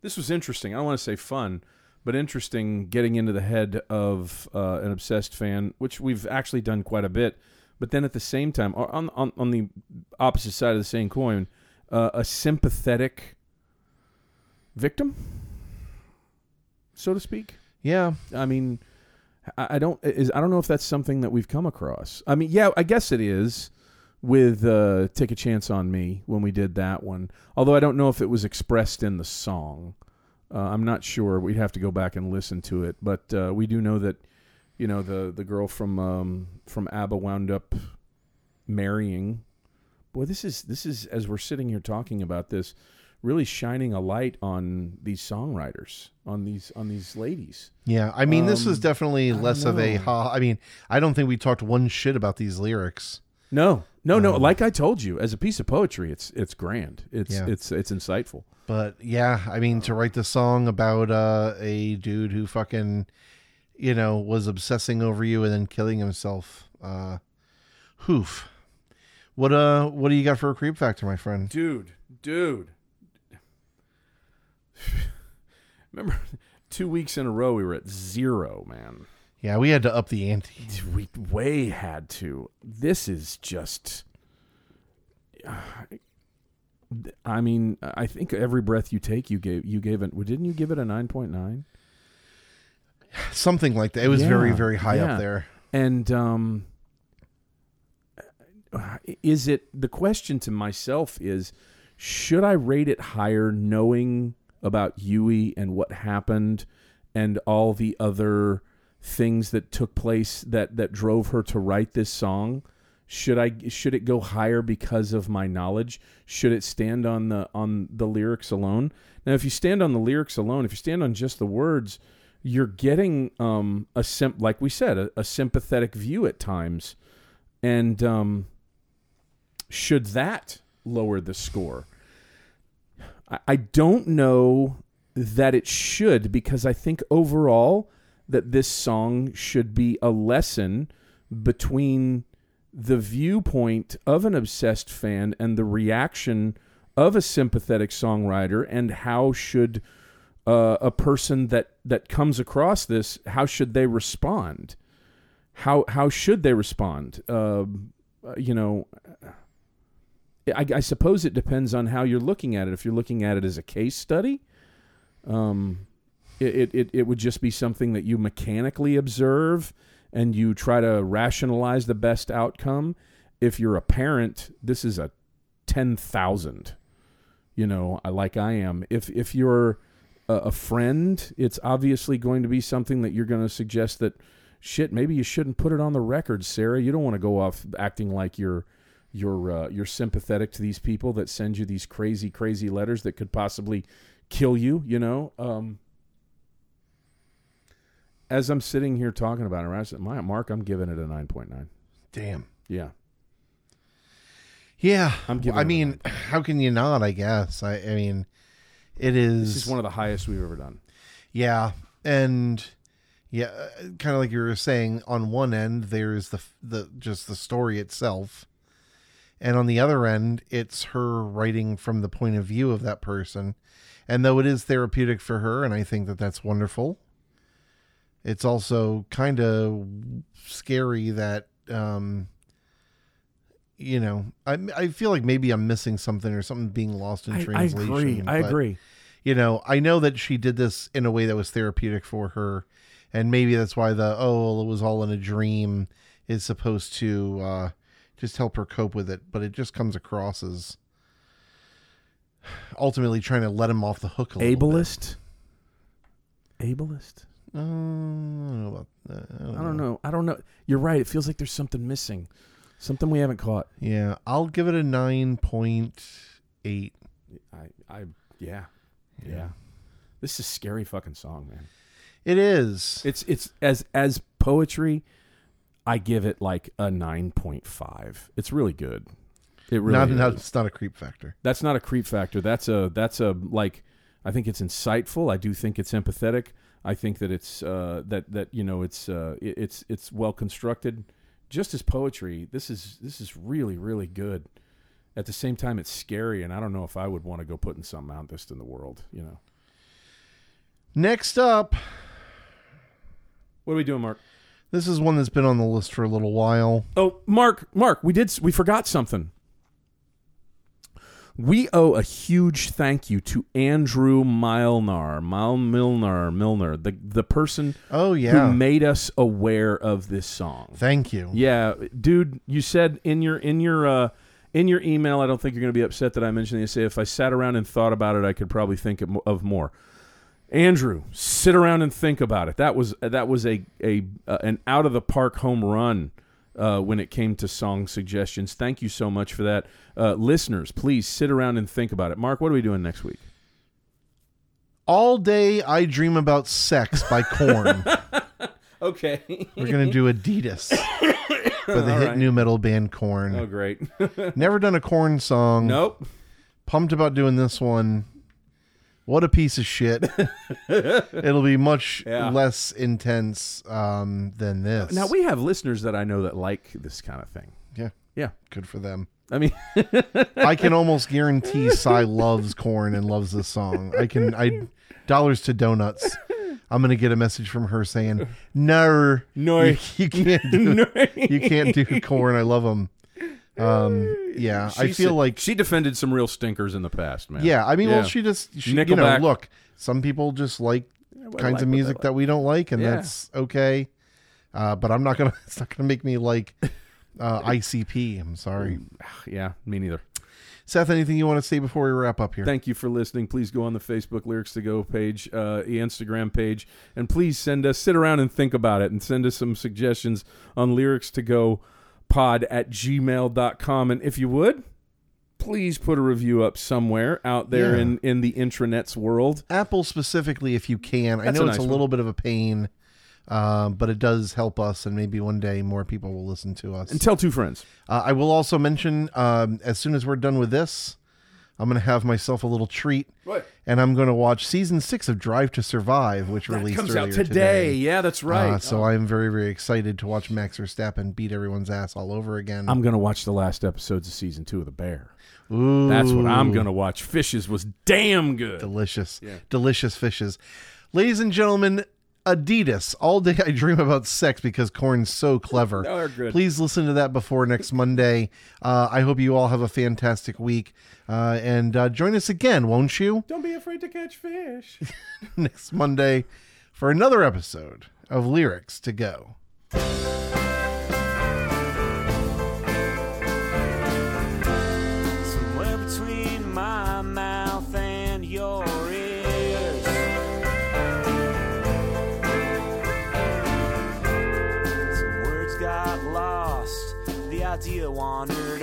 this was interesting. I want to say fun. But interesting getting into the head of uh, an obsessed fan, which we've actually done quite a bit. But then at the same time, on on, on the opposite side of the same coin, uh, a sympathetic victim, so to speak. Yeah. I mean, I, I don't is I don't know if that's something that we've come across. I mean, yeah, I guess it is with uh, Take a Chance on Me when we did that one. Although I don't know if it was expressed in the song. Uh, I'm not sure. We'd have to go back and listen to it, but uh, we do know that, you know, the the girl from um, from ABBA wound up marrying. Boy, this is this is as we're sitting here talking about this, really shining a light on these songwriters, on these on these ladies. Yeah, I mean, um, this is definitely less of a ha. I mean, I don't think we talked one shit about these lyrics. No, no, um, no. Like I told you, as a piece of poetry, it's it's grand. It's yeah. it's it's insightful. But yeah, I mean, to write the song about uh, a dude who fucking, you know, was obsessing over you and then killing himself. Uh, hoof. What uh, what do you got for a creep factor, my friend? Dude, dude. Remember, two weeks in a row we were at zero, man. Yeah, we had to up the ante. We way had to. This is just... I mean, I think every breath you take, you gave you gave it... Didn't you give it a nine point nine? Something like that. It was yeah, very, very high yeah. up there. And um, is it... The question to myself is, should I rate it higher knowing about Yui and what happened and all the other... things that took place that, that drove her to write this song? Should I should it go higher because of my knowledge? Should it stand on the on the lyrics alone? Now, if you stand on the lyrics alone, if you stand on just the words, you're getting um a sim- like we said a, a sympathetic view at times, and um, should that lower the score? I don't know that it should, because I think overall that this song should be a lesson between the viewpoint of an obsessed fan and the reaction of a sympathetic songwriter, and how should uh, a person that, that comes across this, how should they respond? How how should they respond? Uh, you know, I, I suppose it depends on how you're looking at it. If you're looking at it as a case study, um, it, it, it would just be something that you mechanically observe and you try to rationalize the best outcome. If you're a parent, this is a ten thousand, you know, like I am. If, if you're a, a friend, it's obviously going to be something that you're going to suggest that, shit, maybe you shouldn't put it on the record, Sarah. You don't want to go off acting like you're you're uh, you're sympathetic to these people that send you these crazy, crazy letters that could possibly kill you. You know, um, as I'm sitting here talking about it, I said, "My Mark, I'm giving it a nine point nine." Damn. Yeah. Yeah. I'm giving. Well, I mean, how can you not? I guess. I, I mean, it is. This is one of the highest we've ever done. Yeah, and. Yeah, kind of like you were saying, on one end, there's the the just the story itself. And on the other end, it's her writing from the point of view of that person. And though it is therapeutic for her, and I think that that's wonderful, it's also kind of scary that, um, you know, I, I feel like maybe I'm missing something or something being lost in I, translation. I agree. I but, agree. You know, I know that she did this in a way that was therapeutic for her. And maybe that's why the, oh, it was all in a dream is supposed to uh, just help her cope with it. But it just comes across as ultimately trying to let him off the hook a little Ableist? Bit. Ableist? Uh, I don't know about that. I don't, I don't know. know. I don't know. You're right. It feels like there's something missing. Something we haven't caught. Yeah. I'll give it a nine point eight. I, I, yeah. Yeah. Yeah. This is a scary fucking song, man. It is. It's it's as as poetry, I give it like a nine point five. It's really good. It really not, is. Not, it's not a creep factor. That's not a creep factor. That's a that's a like. I think it's insightful. I do think it's empathetic. I think that it's uh, that that you know it's uh, it, it's it's well constructed. Just as poetry, this is this is really really good. At the same time, it's scary, and I don't know if I would want to go putting something out this in the world. You know. Next up. What are we doing, Mark? This is one that's been on the list for a little while. Oh, Mark, Mark, we did we forgot something. We owe a huge thank you to Andrew Milner, Mil Milner, Milner, the the person oh, yeah. who made us aware of this song. Thank you. Yeah, dude, you said in your in your uh, in your email, I don't think you're going to be upset that I mentioned this. If I sat around and thought about it, I could probably think of more. Andrew, sit around and think about it. That was that was a, a uh, an out of the park home run uh, when it came to song suggestions. Thank you so much for that, uh, listeners. Please sit around and think about it. Mark, what are we doing next week? All Day I Dream About Sex by Korn. Okay, we're gonna do Adidas for the All hit right. new metal band Korn. Oh, great! Never done a Korn song. Nope. Pumped about doing this one. What a piece of shit. It'll be much yeah. less intense um, than this. Now, we have listeners that I know that like this kind of thing. Yeah. Yeah. Good for them. I mean, I can almost guarantee Cy loves Korn and loves this song. I can, I, dollars to donuts. I'm going to get a message from her saying, no, no, you, you can't do, no. you can't do Korn. I love them. Um, yeah, she I feel said, like she defended some real stinkers in the past, man. Yeah. I mean, yeah. well, she just, she, you know, look, some people just like yeah, kinds like of music like. that we don't like, and yeah. that's okay. Uh, but I'm not going to, it's not going to make me like, uh, I C P. I'm sorry. Yeah, me neither. Seth, anything you want to say before we wrap up here? Thank you for listening. Please go on the Facebook Lyrics to Go page, uh, the Instagram page, and please send us, sit around and think about it, and send us some suggestions on Lyrics to Go pod at gmail dot com, and if you would, please put a review up somewhere out there yeah. in in the intranet's world. Apple specifically, if you can. That's I know a nice it's a little one. Bit of a pain, uh, but it does help us, and maybe one day more people will listen to us. And tell two friends. Uh, I will also mention, um, as soon as we're done with this, I'm going to have myself a little treat. Right. And I'm going to watch season six of Drive to Survive, which that released comes earlier out today. today. Yeah, that's right. Uh, so oh. I'm very, very excited to watch Max Verstappen beat everyone's ass all over again. I'm going to watch the last episodes of season two of The Bear. Ooh. That's what I'm going to watch. Fishes was damn good. Delicious. Yeah. Delicious fishes. Ladies and gentlemen, Adidas, All Day I Dream About Sex, because Korn's so clever. No, they're good. Please listen to that before next Monday. Uh, I hope you all have a fantastic week. Uh, and uh, join us again, won't you? Don't be afraid to catch fish. Next Monday for another episode of Lyrics to Go. Somewhere between my mouth and your idea wandered